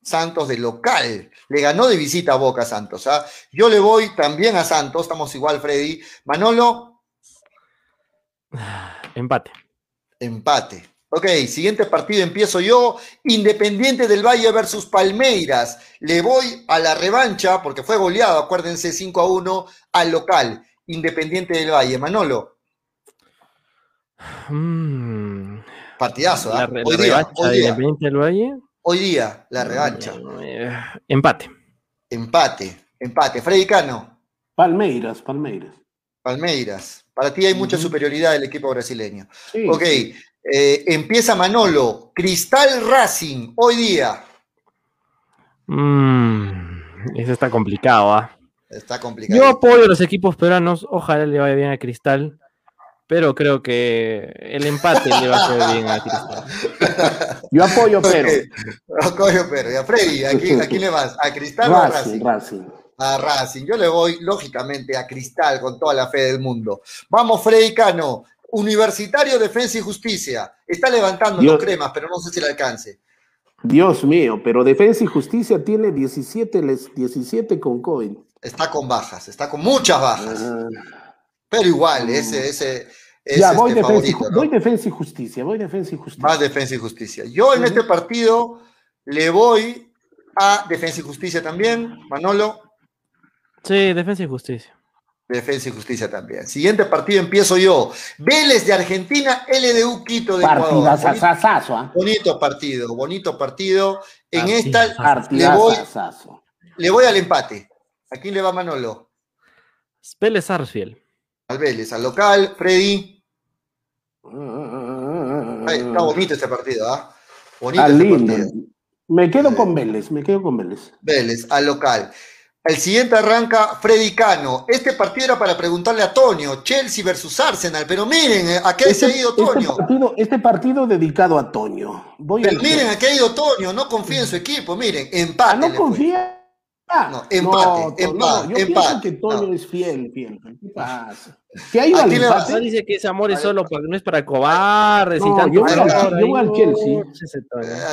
Santos de local, le ganó de visita a Boca Santos. ¿Ah? Yo le voy también a Santos, estamos igual, Freddy. Manolo. Empate. Empate. Ok, siguiente partido empiezo yo, Independiente del Valle versus Palmeiras. Le voy a la revancha, porque fue goleado, acuérdense, cinco a uno al local, Independiente del Valle. Manolo. Mm. Partidazo, ¿eh? La, hoy la día, hoy de día. Independiente del Valle. Hoy día, la revancha. Eh, empate. Empate, empate. Freddy Cano. Palmeiras, Palmeiras. Palmeiras. Para ti hay mm-hmm. mucha superioridad del equipo brasileño. Sí, ok. Sí. Eh, empieza Manolo, Cristal Racing, hoy día. Mm, eso está complicado, ¿ah? ¿eh? Está complicado. Yo apoyo a los equipos peruanos, ojalá le vaya bien a Cristal, pero creo que el empate le va a hacer bien a Cristal. Yo apoyo, pero. Apoyo, pero. Y a Freddy, ¿a quién, a quién le vas? ¿A Cristal o a Racing? Racing. A Racing. Yo le voy, lógicamente, a Cristal con toda la fe del mundo. Vamos, Freddy Cano. Universitario, Defensa y Justicia. Está levantando Dios, los cremas, pero no sé si le alcance. Dios mío, pero Defensa y Justicia tiene diecisiete, diecisiete con COVID. Está con bajas, está con muchas bajas. Uh, pero igual, ese, ese, ese ya, voy, este defensa, favorito, ¿no? Voy Defensa y Justicia, voy Defensa y Justicia. Más Defensa y Justicia. Yo en uh-huh. este partido le voy a Defensa y Justicia también, Manolo. Sí, Defensa y Justicia. Defensa y Justicia también. Siguiente partido empiezo yo. Vélez de Argentina, L D U Quito de Ecuador. Bonito, bonito partido, bonito partido. En esta le voy, le voy al empate. ¿A quién le va Manolo? Vélez Sarsfield. Al Vélez, al local, Freddy. Ay, está bonito este partido, ¿ah? ¿eh? Bonito al este partido. Me quedo con Vélez, me quedo con Vélez. Vélez, al local. El siguiente arranca Freddy Cano. Este partido era para preguntarle a Toño, Chelsea versus Arsenal, pero miren, ¿a qué este, ha ido Toño? Este partido, este partido dedicado a Toño. Voy pero a miren, ¿a qué ha ido Toño? No confía en su equipo, miren, empate. Ah, no confía. Ah, no, empate, no, empate, no, yo empate. Que Toño no. es fiel, fiel. ¿Qué pasa? ¿Qué hay al empate? No dice que ese amor es solo para, no es para cobardes no, y tanto. Yo al Chelsea.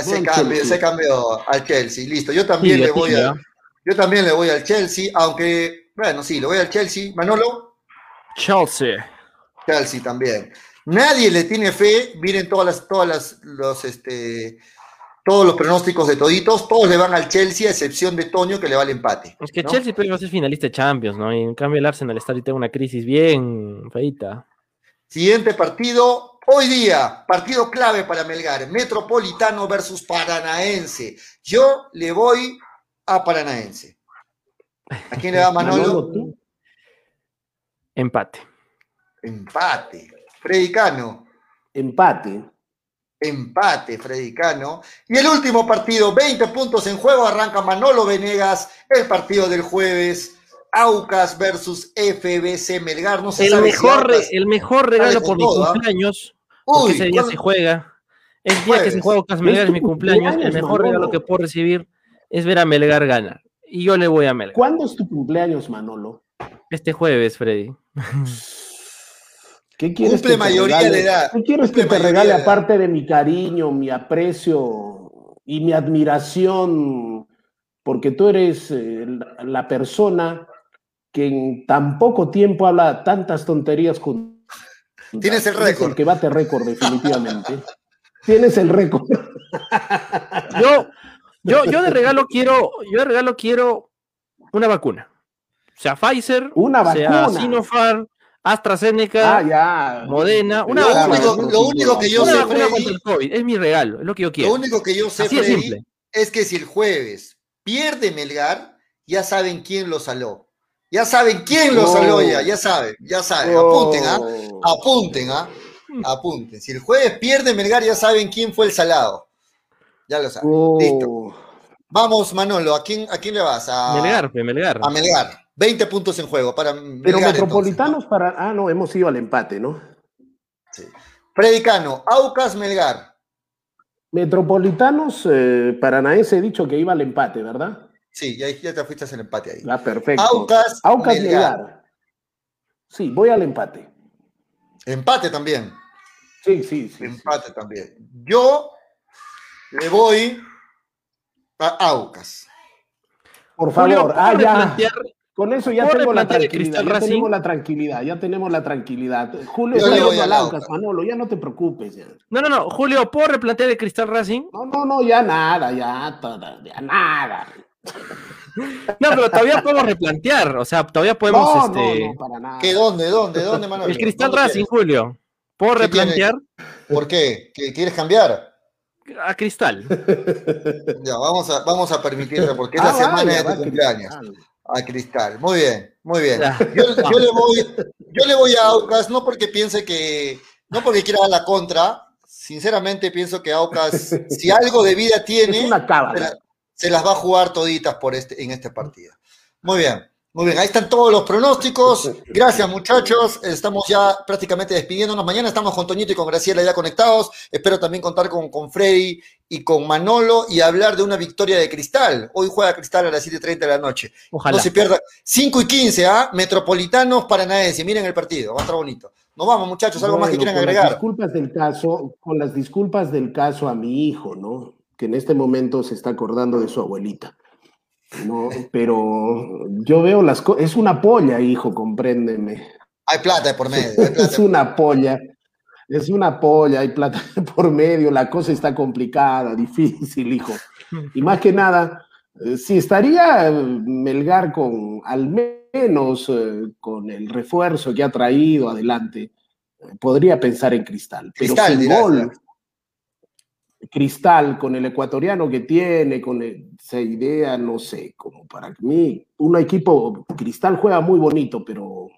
Ese cambio, ese cambio al Chelsea, listo. Yo también sí, le voy sí, a... Yo también le voy al Chelsea, aunque, bueno, sí, le voy al Chelsea. Manolo. Chelsea. Chelsea también. Nadie le tiene fe, miren todas las, todas las, los, este, todos los pronósticos de toditos, todos le van al Chelsea, a excepción de Toño, que le va al empate. Es que ¿no? Chelsea va a ser finalista de Champions, ¿no? Y en cambio el Arsenal está ahorita en una crisis bien feita. Siguiente partido. Hoy día, partido clave para Melgar, Metropolitano versus Paranaense. Yo le voy a Paranaense. ¿A quién le va Manolo? Manolo ¿tú? Empate. Empate. Freddy Cano. Empate. empate, Freddy Cano. Y el último partido, veinte puntos en juego, arranca Manolo Venegas, el partido del jueves, Aucas versus F B C Melgar. No se el, sabe mejor, si el mejor regalo por mi todo, cumpleaños, uy, porque ese día ¿cuándo? Se juega, el día jueves. Que se juega Aucas Melgar es mi cumpleaños, el mejor Manolo? Regalo que puedo recibir es ver a Melgar ganar, y yo le voy a Melgar. ¿Cuándo es tu cumpleaños, Manolo? Este jueves, Freddy. ¿Qué quieres cumple que mayoría te de edad. ¿Qué quieres cumple que te regale aparte de mi cariño, mi aprecio y mi admiración? Porque tú eres eh, la persona que en tan poco tiempo habla tantas tonterías con... Tienes el récord. El que bate récord, definitivamente. Tienes el récord. Yo, yo, yo de regalo quiero, yo de regalo quiero una vacuna. Sea Pfizer, una vacuna. Sea Sinopharm, AstraZeneca, ah, ya. Moderna, una lo vacuna. Único, lo único que yo una sé, vacuna Freddy, contra el COVID, es mi regalo, es lo que yo quiero. Lo único que yo sé, Freddy, es, es que si el jueves pierde Melgar, ya saben quién lo saló. Ya saben quién lo oh. saló ya, ya saben, ya saben. Apunten, ¿ah? ¿eh? Apunten, ¿ah? ¿eh? Apunten. Si el jueves pierde Melgar, ya saben quién fue el salado. Ya lo saben. Oh. Listo. Vamos, Manolo, ¿a quién, a quién le vas? A Melgar, Melgar. A Melgar. veinte puntos en juego para Melgar, pero Metropolitanos entonces, ¿no? Para... Ah, no, hemos ido al empate, ¿no? Sí. Freddy Cano, Aucas, Melgar. Metropolitanos, eh, Paranaense, he dicho que iba al empate, ¿verdad? Sí, ya, ya te fuiste al empate ahí. Ah, perfecto. Aucas, Aucas Melgar. Melgar. Sí, voy al empate. Empate también. Sí, sí, sí. Empate sí. también. Yo le voy a Aucas. Por favor, ah, ya. Con eso ya tengo la tranquilidad, ya tenemos la tranquilidad, ya tenemos la tranquilidad. Julio, ya no Aucas, Manolo, ya no te preocupes. Ya. No, no, no, Julio, ¿puedo replantear de Cristal Racing? No, no, no, ya nada, ya, toda, ya nada. No, pero todavía podemos replantear, o sea, todavía podemos... No, este... no, no, para nada. ¿Qué, dónde, dónde, dónde, Manolo? El Cristal Racing, Julio, ¿puedo replantear? ¿Por qué? ¿Qué quieres cambiar? A Cristal. Ya, vamos a, vamos a permitirlo, porque es ah, la semana vaya, de tu cumpleaños. A Cristal, muy bien, muy bien. Yo, yo, le voy, yo le voy a Aucas, no porque piense que, no porque quiera dar la contra, sinceramente pienso que Aucas, si algo de vida tiene, se, la, se las va a jugar toditas por este, en este partido. Muy bien, muy bien, ahí están todos los pronósticos. Gracias, muchachos, estamos ya prácticamente despidiéndonos. Mañana estamos con Toñito y con Graciela ya conectados. Espero también contar con, con Freddy y con Manolo y hablar de una victoria de Cristal. Hoy juega Cristal a las siete y media de la noche. Ojalá. No se pierda. cinco y quince, ¿ah? ¿eh? Metropolitanos, Paranaense. Miren el partido, va a estar bonito. Nos vamos, muchachos, algo bueno, más que quieran agregar. Las disculpas del caso, con las disculpas del caso a mi hijo, ¿no? Que en este momento se está acordando de su abuelita. No, pero yo veo las cosas. Es una polla, hijo, compréndeme. Hay plata por medio. Hay plata. Es una polla. Es una polla, hay plata por medio, la cosa está complicada, difícil, hijo. Y más que nada, si estaría Melgar con, al menos eh, con el refuerzo que ha traído adelante, podría pensar en Cristal. Pero Cristal, sin gol, Cristal, con el ecuatoriano que tiene, con el, esa idea, no sé, como para mí, un equipo, Cristal juega muy bonito, pero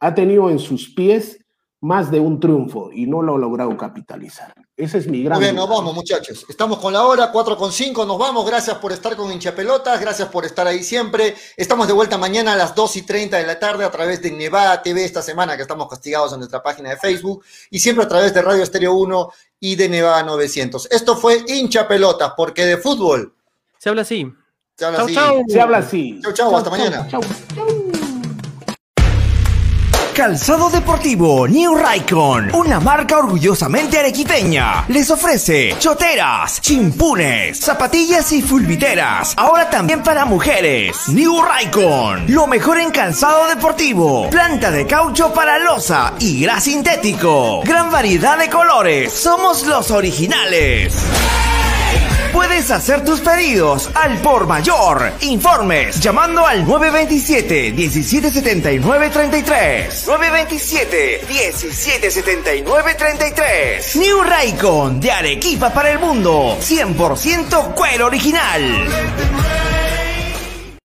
ha tenido en sus pies más de un triunfo y no lo ha logrado capitalizar. Ese es mi gran... Muy bien, nos vamos, muchachos. Estamos con la hora, cuatro con cinco, nos vamos. Gracias por estar con Hinchapelotas, gracias por estar ahí siempre. Estamos de vuelta mañana a las dos y treinta de la tarde a través de Nevada T V esta semana, que estamos castigados en nuestra página de Facebook, y siempre a través de Radio Estéreo uno y de Nevada novecientos. Esto fue Hinchapelotas, porque de fútbol se habla así. Se habla chau, así. Chau. Se habla así. Chau, chau, chau hasta chau, mañana. Chau, chau. Calzado deportivo New Raikon, una marca orgullosamente arequipeña, les ofrece choteras, chimpunes, zapatillas y fulbiteras, ahora también para mujeres. New Raikon, lo mejor en calzado deportivo, planta de caucho para loza y gras sintético, gran variedad de colores, somos los originales. Puedes hacer tus pedidos al por mayor. Informes llamando al nueve dos siete, uno siete siete nueve, tres tres. nueve dos siete, uno siete siete nueve, tres tres. New Raikon, de Arequipa para el mundo. cien por ciento cuero original.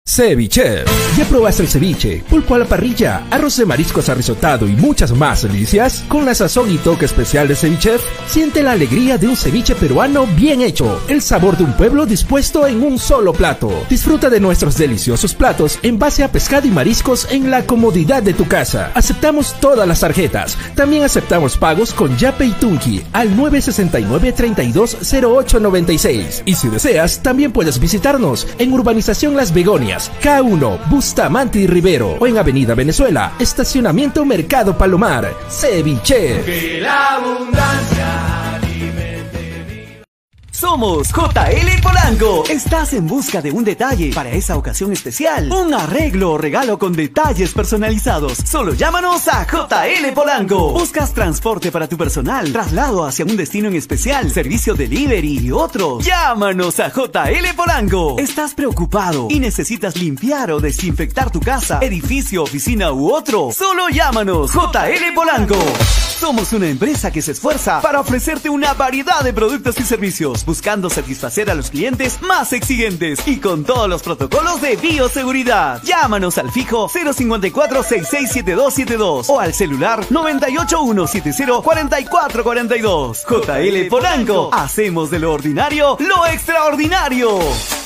Ceviche. ¿Ya probaste el ceviche, pulpo a la parrilla, arroz de mariscos arrisotado y muchas más delicias? Con la sazón y toque especial de Cevichef, siente la alegría de un ceviche peruano bien hecho, el sabor de un pueblo dispuesto en un solo plato. Disfruta de nuestros deliciosos platos en base a pescado y mariscos en la comodidad de tu casa. Aceptamos todas las tarjetas. También aceptamos pagos con Yape y Tunki al nueve seis nueve, tres dos cero ocho nueve seis. Y si deseas, también puedes visitarnos en Urbanización Las Begonias, K uno, Bustamante y Rivero, o en Avenida Venezuela, Estacionamiento Mercado Palomar. Ceviche. Que la abundancia alimente mi... Somos J L Polanco. Estás en busca de un detalle para esa ocasión especial, un arreglo o regalo con detalles personalizados. Solo llámanos a J L Polanco. Buscas transporte para tu personal, traslado hacia un destino en especial, servicio delivery y otros. Llámanos a J L Polanco. Estás preocupado y necesitas limpiar o desinfectar tu casa, edificio, oficina u otro. Solo llámanos J L Polanco. Somos una empresa que se esfuerza para ofrecerte una variedad de productos y servicios, buscando satisfacer a los clientes más exigentes y con todos los protocolos de bioseguridad. Llámanos al fijo cero cincuenta y cuatro, seis seis siete dos siete dos o al celular nueve ocho uno siete cero cuatro cuatro cuatro dos. J L Polanco. Hacemos de lo ordinario lo extraordinario.